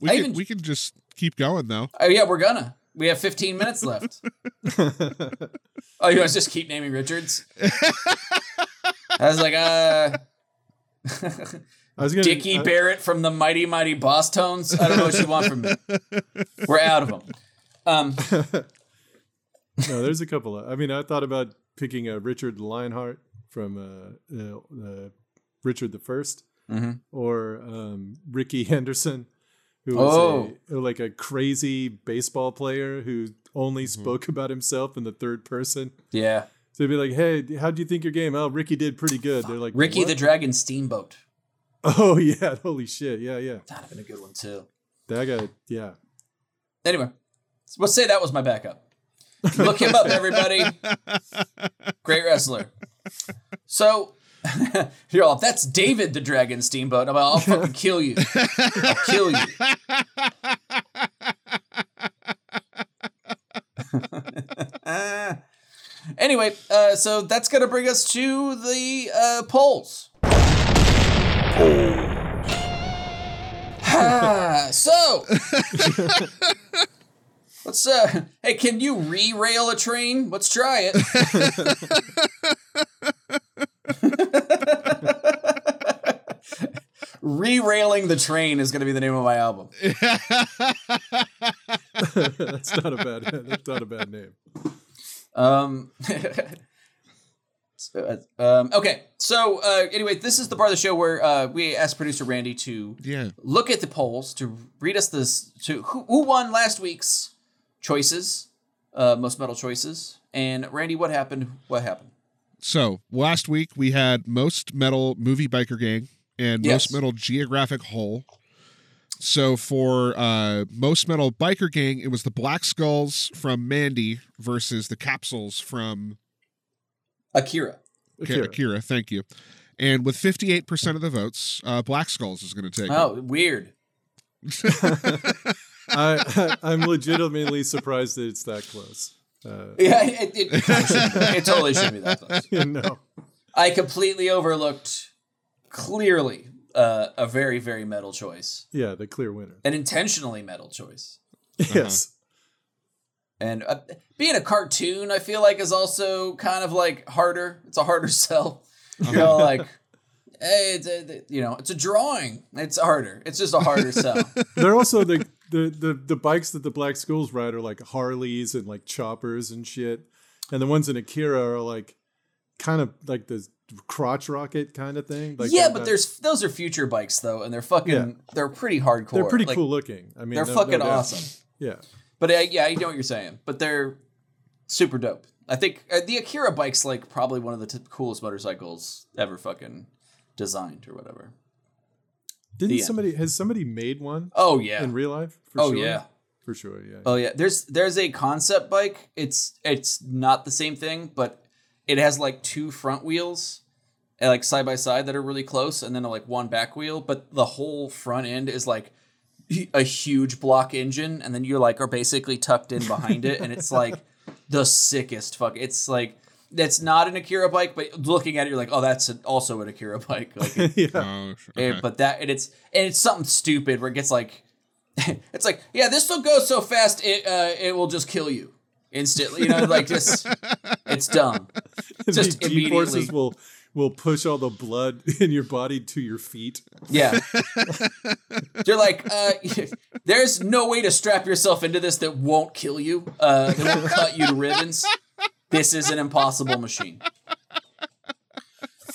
we, can, even, we can just keep going though. Oh yeah, we're gonna. We have fifteen minutes left. Oh, you guys just keep naming Richards. I was like, uh, I was gonna, Dickie I, Barrett from the Mighty Mighty Boss Tones. I don't know what you want from me. We're out of them. Um, no, there's a couple. Of, I mean, I thought about picking a Richard Lionheart from uh, uh, uh, Richard the First, mm-hmm. or um, Ricky Henderson. Who was oh. a, like a crazy baseball player who only spoke mm-hmm. about himself in the third person. Yeah. So he'd be like, hey, how'd you think your game? Oh, Ricky did pretty good. They're like, Ricky what? The Dragon Steamboat. Oh, yeah. Holy shit. Yeah, yeah. That'd have been a good one, too. That guy, yeah. Anyway, let's say that was my backup. Look him up, everybody. Great wrestler. So... You're all, that's David the Dragon Steamboat. I'm like, I'll fucking kill you. I'll kill you. uh, anyway, uh, so that's going to bring us to the uh, polls. Ah, so, let's, uh, hey, can you re-rail a train? Let's try it. Re-railing the train is going to be the name of my album. That's not a bad. That's not a bad name. Um. so, uh, um okay. So uh, anyway, this is the part of the show where uh, we asked producer Randy to yeah. look at the polls, to read us this, to who, who won last week's choices, uh, most metal choices, and Randy, what happened? What happened? So last week we had most metal movie biker gang and yes. most metal geographic hole. So for uh, most metal biker gang, it was the Black Skulls from Mandy versus the Capsules from Akira. Akira, Akira thank you. And with fifty-eight percent of the votes, uh, Black Skulls is going to take oh, it. Oh, weird. I, I, I'm legitimately surprised that it's that close. Uh, yeah, it, it, it, should it totally should be that close. No. I completely overlooked, clearly, uh, a very, very metal choice. Yeah, the clear winner. An intentionally metal choice. Yes. Uh-huh. And uh, being a cartoon, I feel like, is also kind of like harder. It's a harder sell. Uh-huh. You're all like, hey, it's a, you know, it's a drawing. It's harder. It's just a harder sell. They're also the... The, the the bikes that the Black Skulls ride are like Harleys and like choppers and shit. And the ones in Akira are like kind of like the crotch rocket kind of thing. Like yeah, but not... there's those are future bikes though. And they're fucking, yeah. they're pretty hardcore. They're pretty like, cool looking. I mean, They're no, fucking no awesome. Yeah. But uh, yeah, I know what you're saying. But they're super dope. I think uh, the Akira bike's like probably one of the t- coolest motorcycles ever fucking designed or whatever. Didn't somebody, has somebody made one? Oh, yeah. In real life? For oh, sure. yeah. For sure, yeah. Oh, yeah. There's there's a concept bike. It's it's not the same thing, but it has like two front wheels, like side by side that are really close, and then like one back wheel. But the whole front end is like a huge block engine, and then you're like are basically tucked in behind it. And it's like the sickest fuck. It's like, that's not an Akira bike, but looking at it, you're like, oh, that's an, also an Akira bike. Like, yeah. Oh, okay. But that, and it's, and it's something stupid where it gets like, it's like, yeah, this will go so fast. It, uh, it will just kill you instantly. You know, like just, it's dumb. Just the immediately. G-forces will, will push all the blood in your body to your feet. Yeah. You're like, uh, there's no way to strap yourself into this that won't kill you. Uh, it will cut you to ribbons. This is an impossible machine.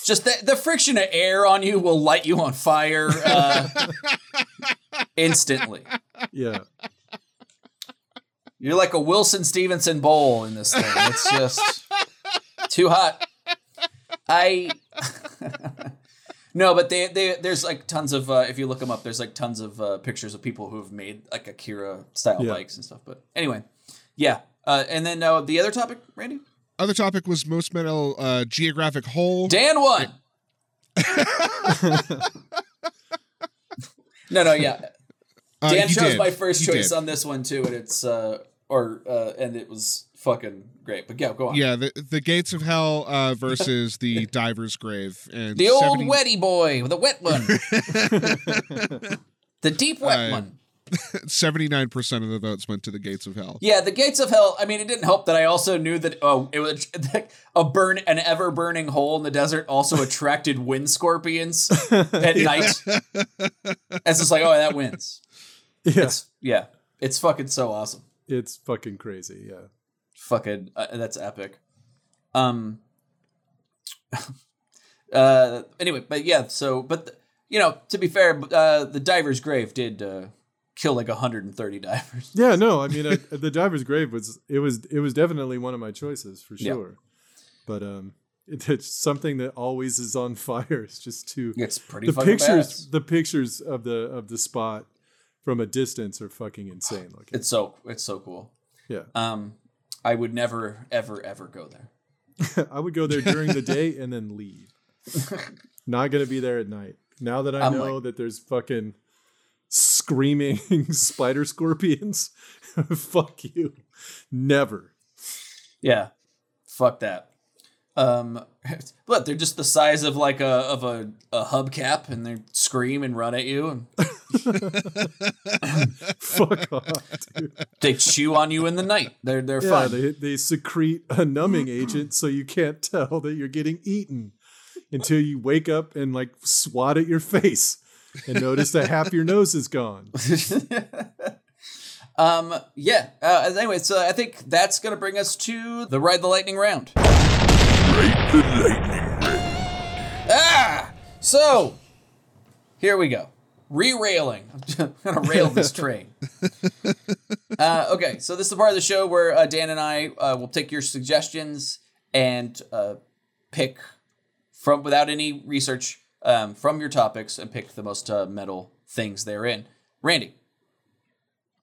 Just the, the friction of air on you will light you on fire uh, instantly. Yeah. You're like a Wilson-Stevenson bowl in this thing. It's just too hot. I... No, but they, they there's like tons of, uh, if you look them up, there's like tons of uh, pictures of people who have made like Akira-style yeah. bikes and stuff. But anyway, yeah. Uh, and then uh, the other topic, Randy? Other topic was most metal uh, geographic hole. Dan won. no, no, yeah. Uh, Dan chose did. my first he choice did. on this one too, and it's uh, or uh, and it was fucking great. But yeah, go on. Yeah, the the Gates of Hell uh, versus the Diver's Grave, and the old seventy- wetty boy, the wet one, the deep wet uh, one. seventy-nine percent of the votes went to the Gates of Hell. Yeah, the Gates of Hell. I mean, it didn't help that I also knew that oh, it was a burn, an ever burning hole in the desert also attracted wind scorpions at night. It's just like, oh, that wins. Yeah. It's, yeah. It's fucking so awesome. It's fucking crazy. Yeah. Fucking, uh, that's epic. Um. uh. Anyway, but yeah, so, but, the, you know, to be fair, uh, the Diver's Grave did uh, kill like one hundred thirty divers. Yeah, no, I mean, I, the Diver's Grave was, it was, it was definitely one of my choices for sure. Yeah. But, um, it, it's something that always is on fire. It's just too, it's pretty the fucking pictures, bad. The pictures of the, of the spot from a distance are fucking insane looking. It's so it's so cool. Yeah. Um, I would never ever ever go there. I would go there during the day and then leave. Not gonna be there at night. Now that I I'm know like, that there's fucking screaming spider scorpions. Fuck you. Never. Yeah. Fuck that. Um, but they're just the size of like a of a, a hubcap, and they scream and run at you. And fuck off, dude. They chew on you in the night. They're they're yeah, fun. They they secrete a numbing agent, so you can't tell that you're getting eaten until you wake up and like swat at your face and notice that half your nose is gone. um. Yeah. Uh, anyway, so I think that's gonna bring us to the Ride the Lightning round. The lightning round. Ah! So, here we go. Re-railing. I'm going to rail this train. Uh, okay, so this is the part of the show where uh, Dan and I uh, will take your suggestions and uh, pick, from without any research, um, from your topics and pick the most uh, metal things therein. Randy.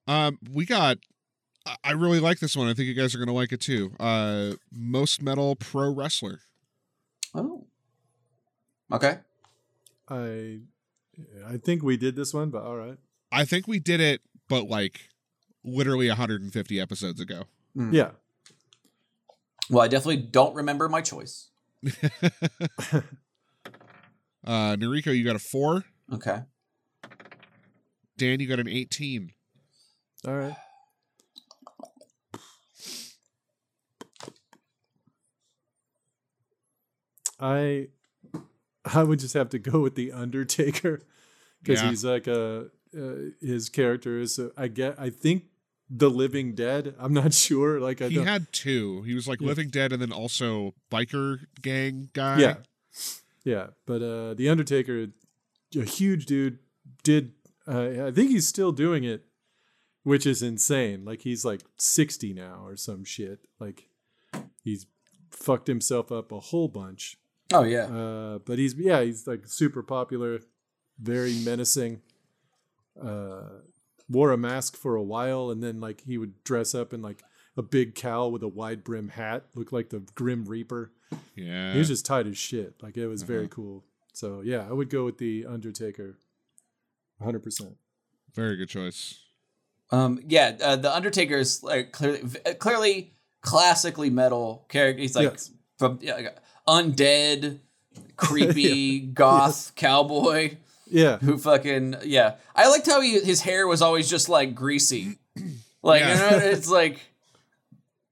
Um, we got... I really like this one. I think you guys are going to like it too. Uh, most metal pro wrestler. Oh, okay. I, I think we did this one, but all right. I think we did it, but like literally one hundred fifty episodes ago. Mm. Yeah. Well, I definitely don't remember my choice. uh, Noriko, you got a four. Okay. Dan, you got an eighteen. All right. I, I would just have to go with the Undertaker, because yeah. he's like a uh, his character is uh, I get I think the Living Dead. I'm not sure. Like I he don't, had two. He was like yeah. Living Dead and then also biker gang guy. Yeah, yeah. But uh, the Undertaker, a huge dude, did uh, I think he's still doing it, which is insane. Like he's like sixty now or some shit. Like he's fucked himself up a whole bunch. Oh yeah. Uh, but he's, yeah, he's like super popular, very menacing, uh, wore a mask for a while. And then like he would dress up in like a big cowl with a wide brim hat, looked like the Grim Reaper. Yeah. He was just tight as shit. Like it was uh-huh. very cool. So yeah, I would go with the Undertaker. A hundred percent. Very good choice. Um, yeah. Uh, the Undertaker is like clearly, clearly classically metal character. He's like yes. from yeah, like, undead, creepy yeah. goth yes. cowboy. Yeah, who fucking yeah. I liked how he, his hair was always just like greasy, like yeah. you know, it's like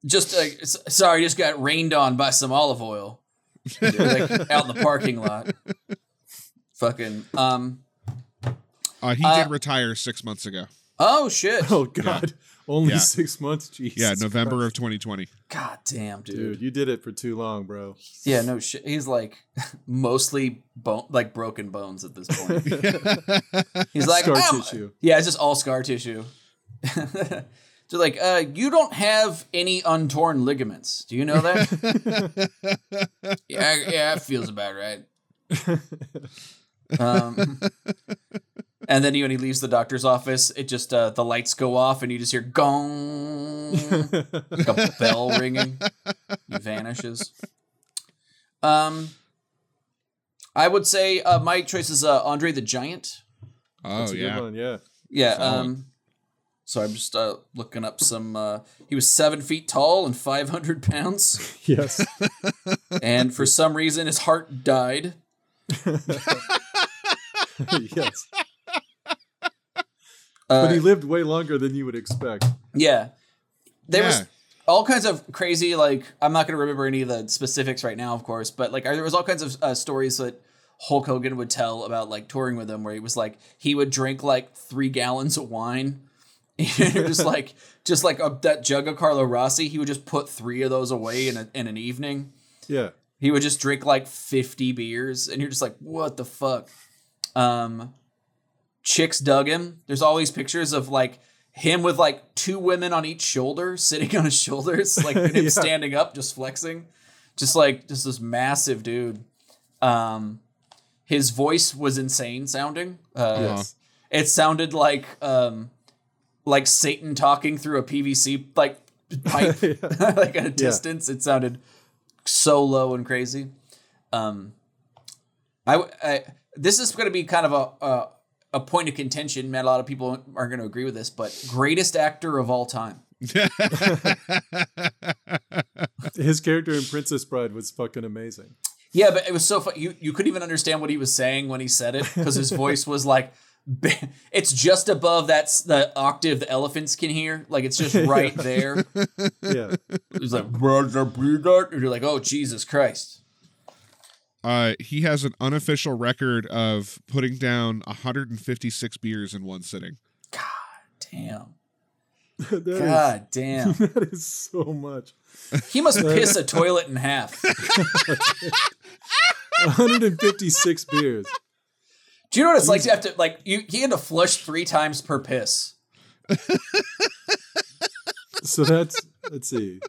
just like sorry, just got rained on by some olive oil, dude, like out in the parking lot. Fucking um, uh, he uh, did retire six months ago. Oh shit! Oh god. Yeah. Only yeah. six months, Jesus. Yeah, November Christ. Of twenty twenty. God damn, dude. Dude, you did it for too long, bro. Yeah, no shit. He's like mostly bone, like broken bones at this point. He's like scar oh. tissue. Yeah, it's just all scar tissue. So like, uh, you don't have any untorn ligaments. Do you know that? yeah, yeah, it feels about right. Um, And then when he leaves the doctor's office, it just uh, the lights go off and you just hear gong, like a bell ringing. He vanishes. Um, I would say uh, my choice is uh, Andre the Giant. Oh, that's a yeah. good one, yeah. Yeah. Um, so I'm just uh, looking up some. Uh, he was seven feet tall and five hundred pounds. Yes. And for some reason, his heart died. Yes. Uh, but he lived way longer than you would expect. Yeah. There yeah. was all kinds of crazy, like, I'm not going to remember any of the specifics right now, of course, but like there was all kinds of uh, stories that Hulk Hogan would tell about like touring with him, where he was like, he would drink like three gallons of wine. just like, just like a, that jug of Carlo Rossi, he would just put three of those away in, a, in an evening. Yeah. He would just drink like fifty beers and you're just like, what the fuck? Um, chicks dug him. There's all these pictures of like him with like two women on each shoulder, sitting on his shoulders, like him yeah. standing up, just flexing, just like just this massive dude. Um, his voice was insane sounding. Uh, yes. It sounded like, um, like Satan talking through a P V C, like pipe, like at a distance. Yeah. It sounded so low and crazy. Um, I, I, This is going to be kind of a, a a point of contention. Man, a lot of people aren't going to agree with this, but greatest actor of all time. His character in Princess Bride was fucking amazing. Yeah, but it was so fun. You, you couldn't even understand what he was saying when he said it because his voice was like, it's just above that the octave the elephants can hear. Like, it's just right yeah. there. Yeah. It was like, and you're like, oh, Jesus Christ. Uh, he has an unofficial record of putting down one hundred fifty-six beers in one sitting. God damn. God is, damn. That is so much. He must piss a toilet in half. one hundred fifty-six beers. Do you know what it's like to have to, like, you, he had to flush three times per piss. So that's, let's see.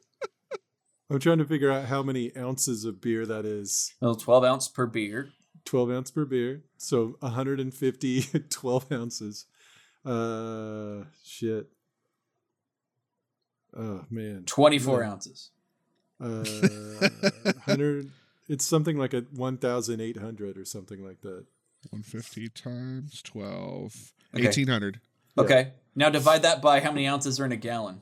I'm trying to figure out how many ounces of beer that is. Oh, twelve ounce per beer. twelve ounce per beer. So one hundred fifty, twelve ounces. Uh, shit. Oh, man. twenty-four yeah. ounces. Uh, one hundred. It's something like a eighteen hundred or something like that. one hundred fifty times twelve. Okay. eighteen hundred. Okay. Yeah. Now divide that by how many ounces are in a gallon.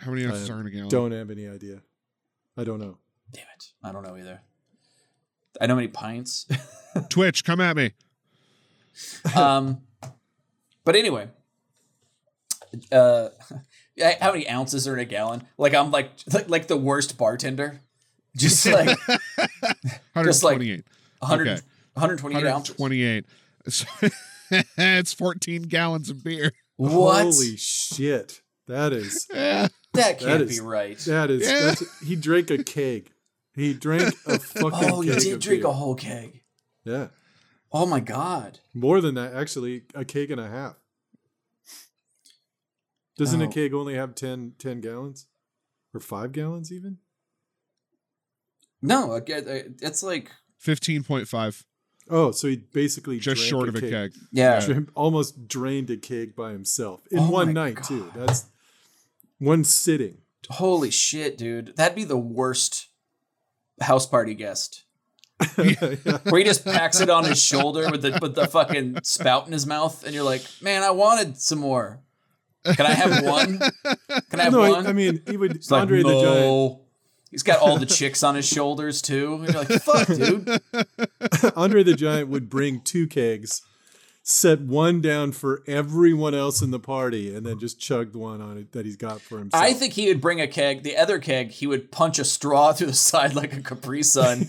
How many ounces are in a gallon? Don't have any idea. I don't know. Damn it. I don't know either. I know many pints. Twitch, come at me. Um, but anyway, uh, how many ounces are in a gallon? Like I'm like, like, like the worst bartender. Just like, just like one hundred, okay. one hundred twenty-eight ounces. one hundred twenty-eight. It's fourteen gallons of beer. What? Holy shit. That is... Yeah. That can't that is, be right. That is. Yeah. That's, he drank a keg. He drank a fucking. Oh, keg he did drink beer. A whole keg. Yeah. Oh my God. More than that, actually, a keg and a half. Doesn't oh. a keg only have ten, ten gallons, or five gallons even? No, it's like fifteen point five. Oh, so he basically just drank short a of a keg. keg. Yeah, Dr- almost drained a keg by himself in oh one night God. too. That's. One sitting. Holy shit, dude. That'd be the worst house party guest. Yeah. Where he just packs it on his shoulder with the with the fucking spout in his mouth. And you're like, man, I wanted some more. Can I have one? Can I have no, one? I, I mean, he would. He's Andre like, no. the Giant. He's got all the chicks on his shoulders, too. And you're like, fuck, dude. Andre the Giant would bring two kegs. Set one down for everyone else in the party and then just chugged one on it that he's got for himself. I think he would bring a keg. The other keg, he would punch a straw through the side like a Capri Sun. You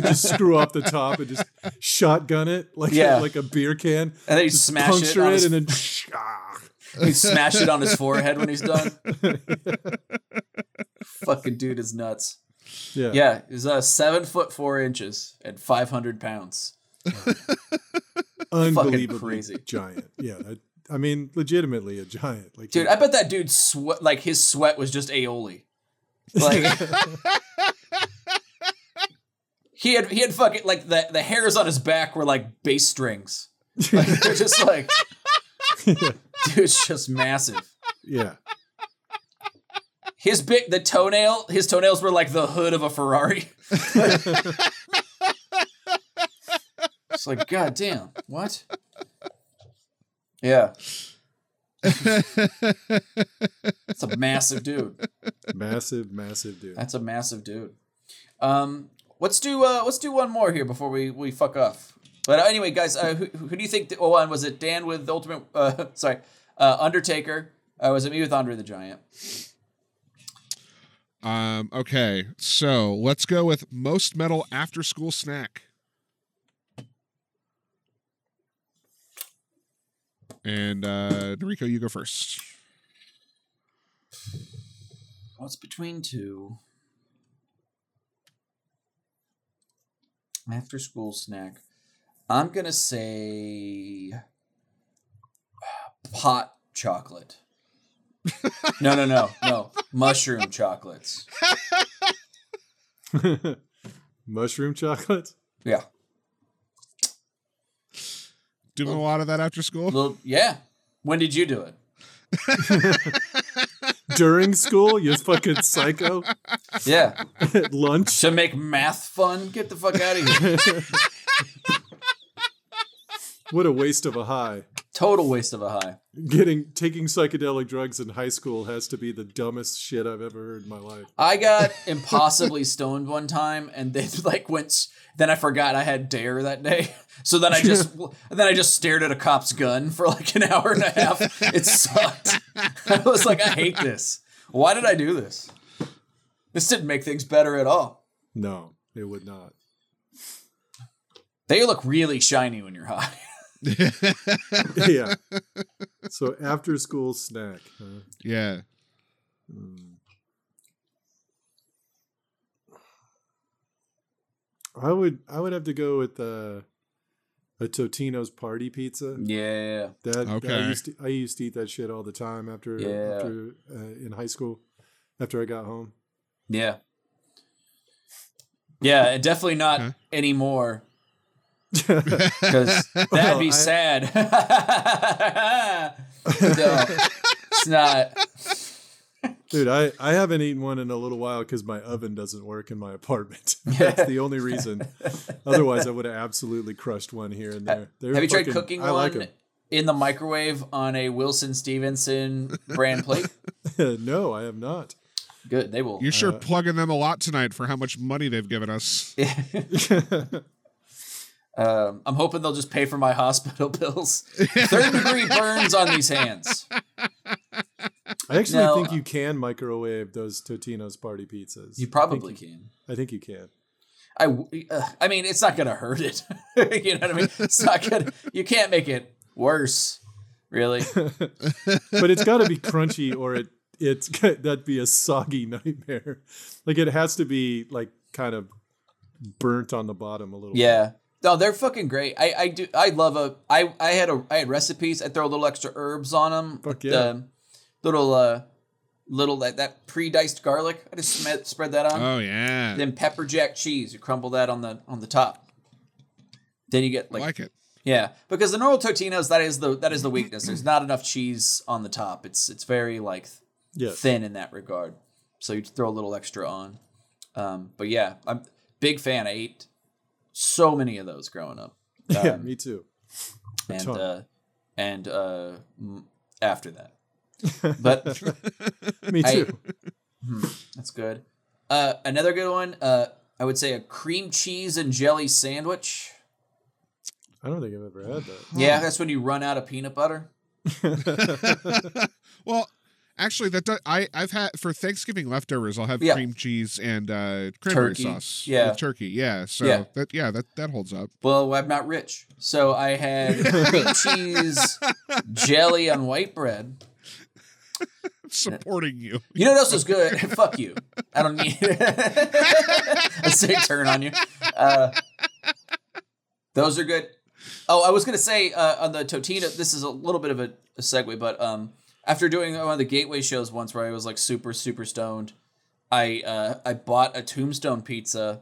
just screw up the top and just shotgun it like, yeah. a, like a beer can. And then he'd smash puncture it, on it his... and then he'd smash it on his forehead when he's done. Fucking dude is nuts. Yeah, yeah, he's uh, seven foot four inches and five hundred pounds. Unbelievably crazy giant. Yeah, I, I mean, legitimately a giant. Like, dude, I bet that dude sweat. Like his sweat was just aioli. Like He had he had fucking like the the hairs on his back were like bass strings. Like, they're just like, dude, it's just massive. Yeah. His big the toenail his toenails were like the hood of a Ferrari. It's like, God damn, what? Yeah. It's a massive dude. Massive, massive dude. That's a massive dude. Um, let's do uh, let's do one more here before we, we fuck off. But uh, anyway, guys, uh, who who do you think? Th- oh, and was it Dan with the Ultimate? Uh, sorry, uh, Undertaker. Uh, was it me with Andre the Giant? Um. Okay, so let's go with most metal after school snack. And uh, Noriko, you go first. What's between two? After school snack. I'm going to say pot chocolate. No, no, no, no. Mushroom chocolates. Mushroom chocolate? Yeah. Doing little, a lot of that after school? Little, yeah. When did you do it? During school? You fucking psycho? Yeah. At lunch? To make math fun? Get the fuck out of here. What a waste of a high. Total waste of a high. Getting taking psychedelic drugs in high school has to be the dumbest shit I've ever heard in my life. I got impossibly stoned one time and then like went then I forgot I had D A R E that day. So then I just then I just stared at a cop's gun for like an hour and a half. It sucked. I was like, I hate this. Why did I do this? This didn't make things better at all. No, it would not. They look really shiny when you're high. Yeah. So after school snack. Huh? Yeah. Mm. I would I would have to go with uh, a Totino's party pizza. Yeah. That, okay. that I, used to, I used to eat that shit all the time after, yeah. after uh, in high school, after I got home. Yeah. Yeah, definitely not huh? anymore. Because that'd well, be I... sad. No, it's not. Dude, I, I haven't eaten one in a little while because my oven doesn't work in my apartment. That's the only reason. Otherwise, I would have absolutely crushed one here and there. They're have you fucking, tried cooking I one like in the microwave on a Wilson-Stevenson brand plate? No, I have not. Good, they will. You're sure uh, plugging them a lot tonight for how much money they've given us. Um, I'm hoping they'll just pay for my hospital bills. Third degree burns on these hands. I actually now, think you can microwave those Totino's party pizzas. You probably I you, can. I think you can. I, uh, I mean, it's not going to hurt it. You know what I mean? It's not gonna, you can't make it worse, really. But it's got to be crunchy or it it's that'd be a soggy nightmare. Like it has to be like kind of burnt on the bottom a little yeah. bit. Yeah. No, they're fucking great. I, I do. I love a. I, I had a. I had recipes. I throw a little extra herbs on them. Fuck yeah. The, little uh, little that that pre-diced garlic. I just sm- spread that on. Oh yeah. Then pepper jack cheese. You crumble that on the on the top. Then you get like. I like it. Yeah, because the normal Totino's that is the that is the weakness. There's not enough cheese on the top. It's it's very like yes. thin in that regard. So you throw a little extra on. Um, but yeah, I'm big fan. I ate. So many of those growing up. Um, yeah, me too. A and uh, and uh, m- after that, but me too. I, hmm, that's good. Uh, another good one. Uh, I would say a cream cheese and jelly sandwich. I don't think I've ever had that. Yeah, that's when you run out of peanut butter. Well, actually, that does, I I've had for Thanksgiving leftovers. I'll have yeah. cream cheese and uh, cranberry turkey. sauce yeah. with turkey. Yeah, so yeah. that yeah that, that holds up. Well, I'm not rich, so I had cream cheese, jelly on white bread. Supporting you. You know what else is good? Fuck you. I don't need. I say turn on you. Uh, those are good. Oh, I was gonna say uh, on the Totino. This is a little bit of a, a segue, but um. After doing one of the Gateway shows once where I was like super, super stoned, I uh, I bought a Tombstone pizza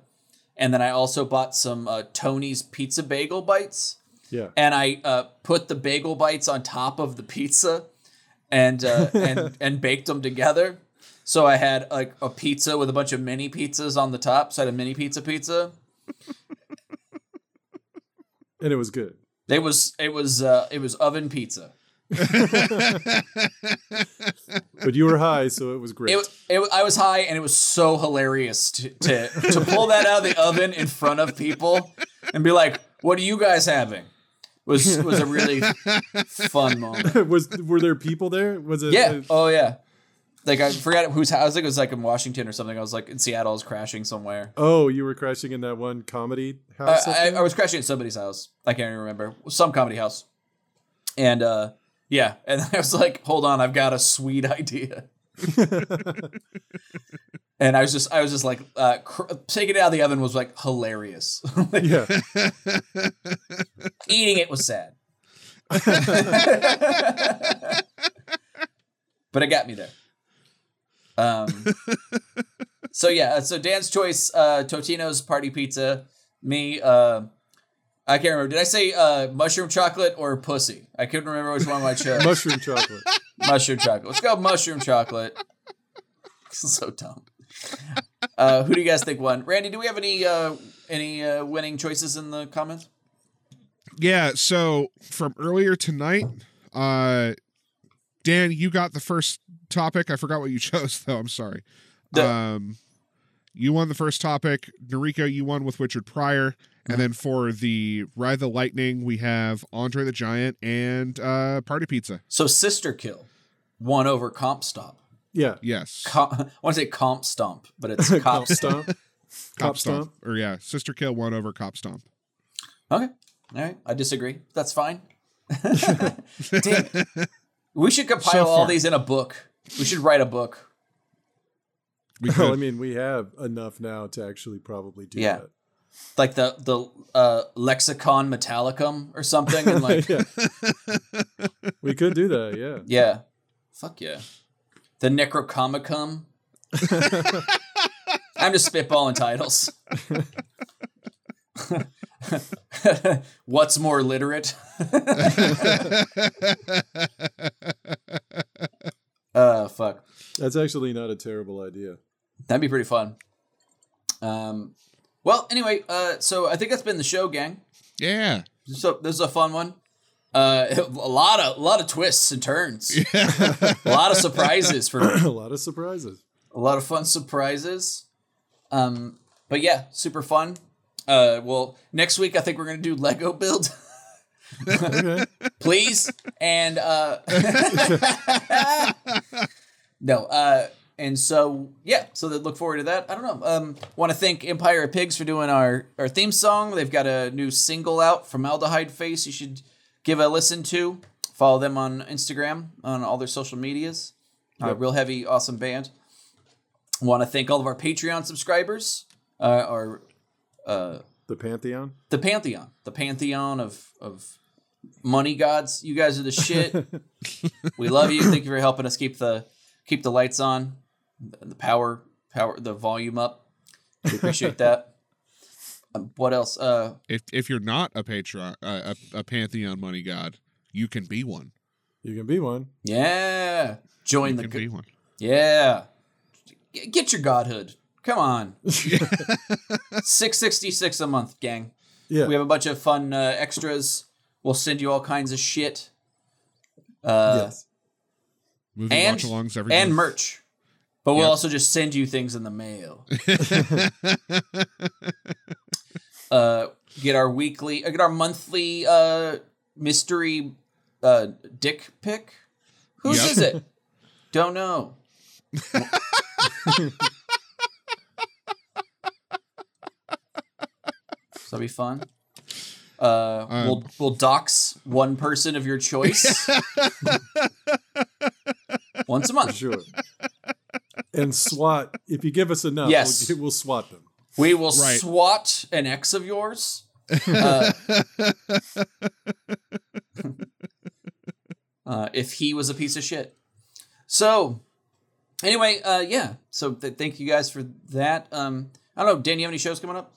And then I also bought some uh, Tony's Pizza Bagel Bites. Yeah. And I uh, put the bagel bites on top of the pizza and uh, and and baked them together. So I had like a pizza with a bunch of mini pizzas on the top. So I had a mini pizza pizza. And it was good. It was it was uh, it was oven pizza. But you were high, so it was great. It, it, I was high, and it was so hilarious to, to to pull that out of the oven in front of people and be like, "What are you guys having?" Was was a really fun moment. was were there people there? Was it? Yeah. A, oh yeah. Like I forgot whose house. I think it was like in Washington or something. I was like in Seattle. I was crashing somewhere. Oh, you were crashing in that one comedy house. Uh, I, I was crashing at somebody's house. I can't even remember. Some comedy house. And uh, yeah, and I was like, "Hold on, I've got a sweet idea." And I was just, I was just like, uh, cr- taking it out of the oven was like hilarious. Like, yeah, eating it was sad, but it got me there. Um. So yeah, so Dan's choice, uh, Totino's party pizza. Me, uh, I can't remember. Did I say uh, mushroom chocolate or pussy? I couldn't remember which one I chose. Mushroom chocolate. Mushroom chocolate. Let's go mushroom chocolate. This is so dumb. Uh, who do you guys think won? Randy, do we have any uh, any uh, winning choices in the comments? Yeah. So from earlier tonight, uh, Dan, you got the first topic. I forgot what you chose, though. I'm sorry. The- um, you won the first topic. Noriko, you won with Richard Pryor. And then for the Ride the Lightning, we have Andre the Giant and uh, Party Pizza. So Sister Kill won over Comp Stomp. Yeah. Yes. Com- I want to say Comp Stomp, but it's Cop Comp Stomp. Comp, Comp Stomp. Stomp. Or yeah, Sister Kill won over Cop Stomp. Okay. All right. I disagree. That's fine. Damn. We should compile so all these in a book. We should write a book. We well, I mean, we have enough now to actually probably do yeah. that. Like the the uh, lexicon Metallicum or something, and like we could do that, yeah, yeah, fuck yeah, the Necrocomicum. I'm just spitballing titles. What's more literate? uh fuck. That's actually not a terrible idea. That'd be pretty fun. Um. Well, anyway, uh, so I think that's been the show, gang. Yeah. So this is a fun one. Uh, a lot of a lot of twists and turns. Yeah. A lot of surprises for me. A lot of surprises. A lot of fun surprises. Um, but yeah, super fun. Uh, well, next week I think we're gonna do Lego build. Okay. Please and uh, no. Uh, And so, yeah, so they look forward to that. I don't know. Um, want to thank Empire of Pigs for doing our, our theme song. They've got a new single out, Formaldehyde Face, you should give a listen to. Follow them on Instagram, on all their social medias. Yep. Uh, real heavy, awesome band. Want to thank all of our Patreon subscribers. Uh, our uh, The Pantheon? The Pantheon. The Pantheon of, of money gods. You guys are the shit. We love you. Thank you for helping us keep the keep the lights on. The power, power, the volume up. We appreciate that. Um, what else? Uh, if if you're not a patron, uh, a, a Pantheon money god, you can be one. You can be one. Yeah, join you the. Can go- be one. Yeah, G- get your godhood. Come on. Six sixty six a month, gang. Yeah, we have a bunch of fun uh, extras. We'll send you all kinds of shit. Uh, yes. Movie and watch-alongs every and month. Merch. But we'll yep. also just send you things in the mail. uh, get our weekly, uh, get our monthly uh, mystery uh, dick pic. Whose yep. is it? Don't know. That'll be fun. Uh, um, we'll we'll dox one person of your choice once a month. Sure. And SWAT, if you give us enough, yes. we'll, we'll SWAT them. We will right. SWAT an ex of yours. Uh, uh, if he was a piece of shit. So, anyway, uh, yeah. So th- thank you guys for that. Um, I don't know, Dan, you have any shows coming up?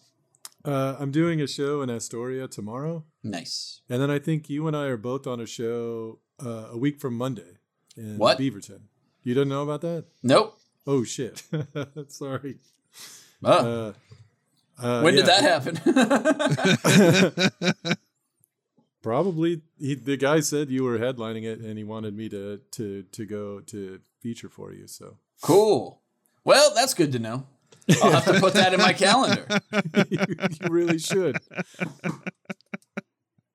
Uh, I'm doing a show in Astoria tomorrow. Nice. And then I think you and I are both on a show uh, a week from Monday in what? Beaverton. You didn't know about that? Nope. Oh, shit. Sorry. Oh. Uh, uh, when yeah. did that happen? Probably. He, the guy said you were headlining it, and he wanted me to, to, to go to feature for you. So cool. Well, that's good to know. I'll have to put that in my calendar. you, you really should.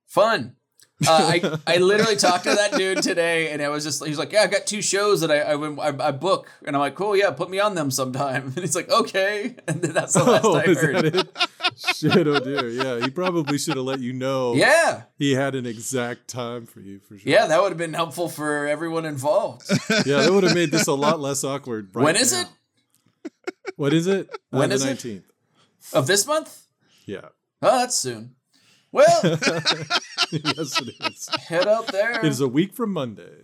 Fun. Uh, I, I literally talked to that dude today, and I was just, he's like, yeah, I've got two shows that I, I, I book. And I'm like, cool. Yeah. Put me on them sometime. And he's like, okay. And then that's the last oh, I heard. Shit. Oh dear. Yeah. He probably should have let you know. Yeah. He had an exact time for you for sure. Yeah. That would have been helpful for everyone involved. Yeah. That would have made this a lot less awkward. Right when is now. it? What is it? When uh, is the nineteenth. It? Of this month? Yeah. Oh, that's soon. Well, yes, it is. Head out there. It is a week from Monday.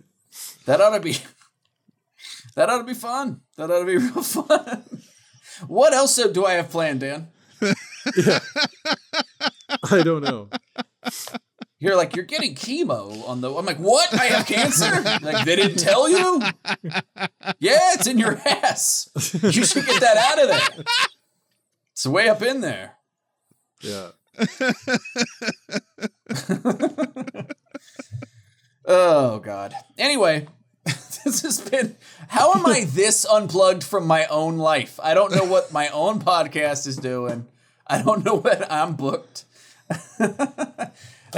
That ought to be. That ought to be fun. That ought to be real fun. What else do I have planned, Dan? Yeah. I don't know. You're like, you're getting chemo on the. I'm like, what? I have cancer? Like, they didn't tell you? Yeah, it's in your ass. You should get that out of there. It's way up in there. Yeah. Oh god. Anyway, this has been how am I this unplugged from my own life? I don't know what my own podcast is doing. I don't know what I'm booked. I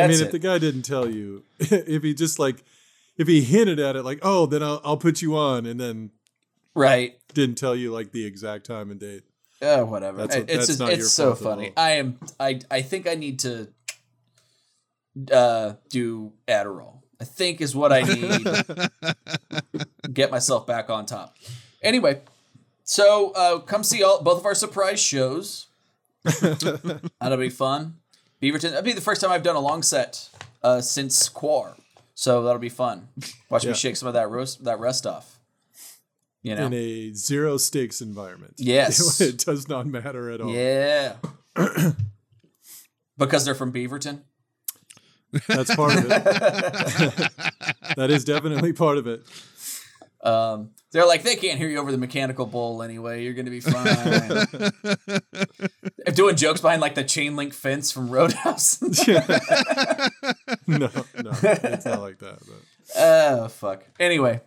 mean, if it. the guy didn't tell you, if he just like if he hinted at it like, oh, then I'll I'll put you on, and then right didn't tell you like the exact time and date. Oh, whatever. That's a, it's that's a, it's so funny. I am. I I think I need to uh, do Adderall. I think is what I need. Get myself back on top. Anyway, so uh, come see all both of our surprise shows. That'll be fun. Beaverton. That'll be the first time I've done a long set uh, since Quar. So that'll be fun. Watch yeah. me shake some of that roast, that rest off. You know? In a zero stakes environment. Yes. It does not matter at all. Yeah. Because they're from Beaverton? That's part of it. That is definitely part of it. Um, they're like, they can't hear you over the mechanical bowl anyway. You're going to be fine. I'm doing jokes behind like the chain link fence from Roadhouse. No, no. It's not like that. But. Oh, fuck. Anyway.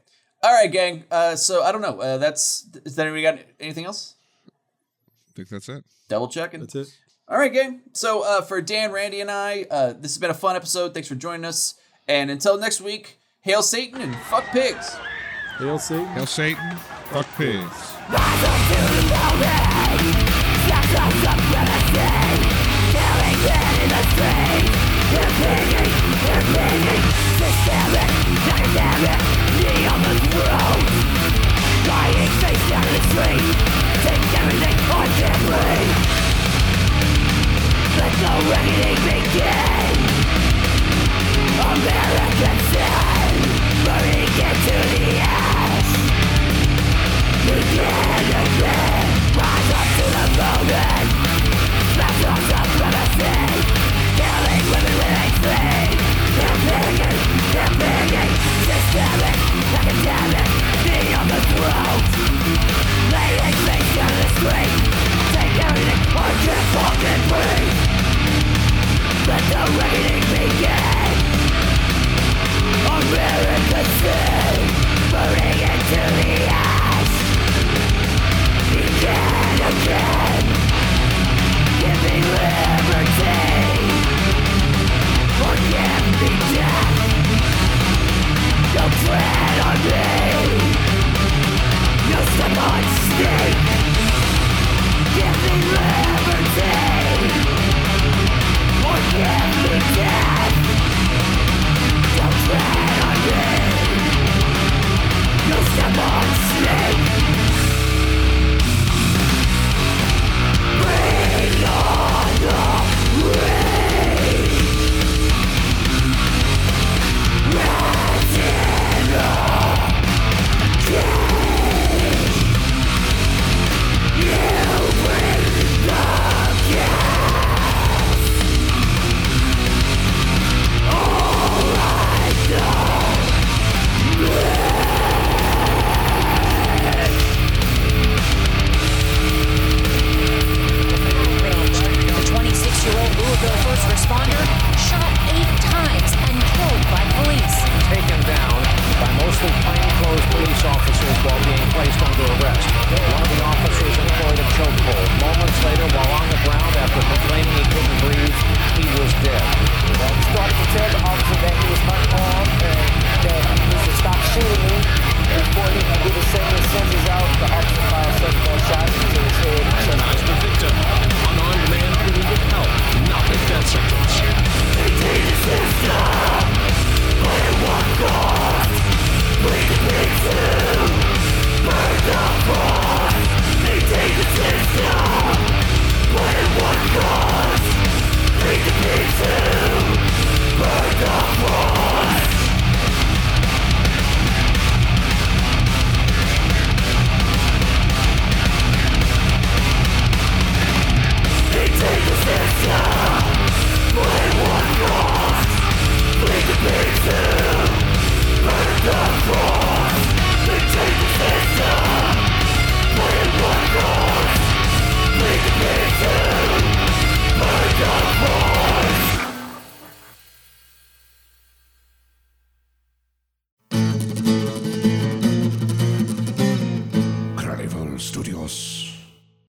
All right, gang. Uh, so I don't know. Uh, that's is that we got anything else? I think that's it. Double checking. That's it. All right, gang. So uh, for Dan, Randy, and I, uh, this has been a fun episode. Thanks for joining us. And until next week, hail Satan and fuck pigs. Hail Satan. Hail Satan. Fuck pigs. Lying face down the street.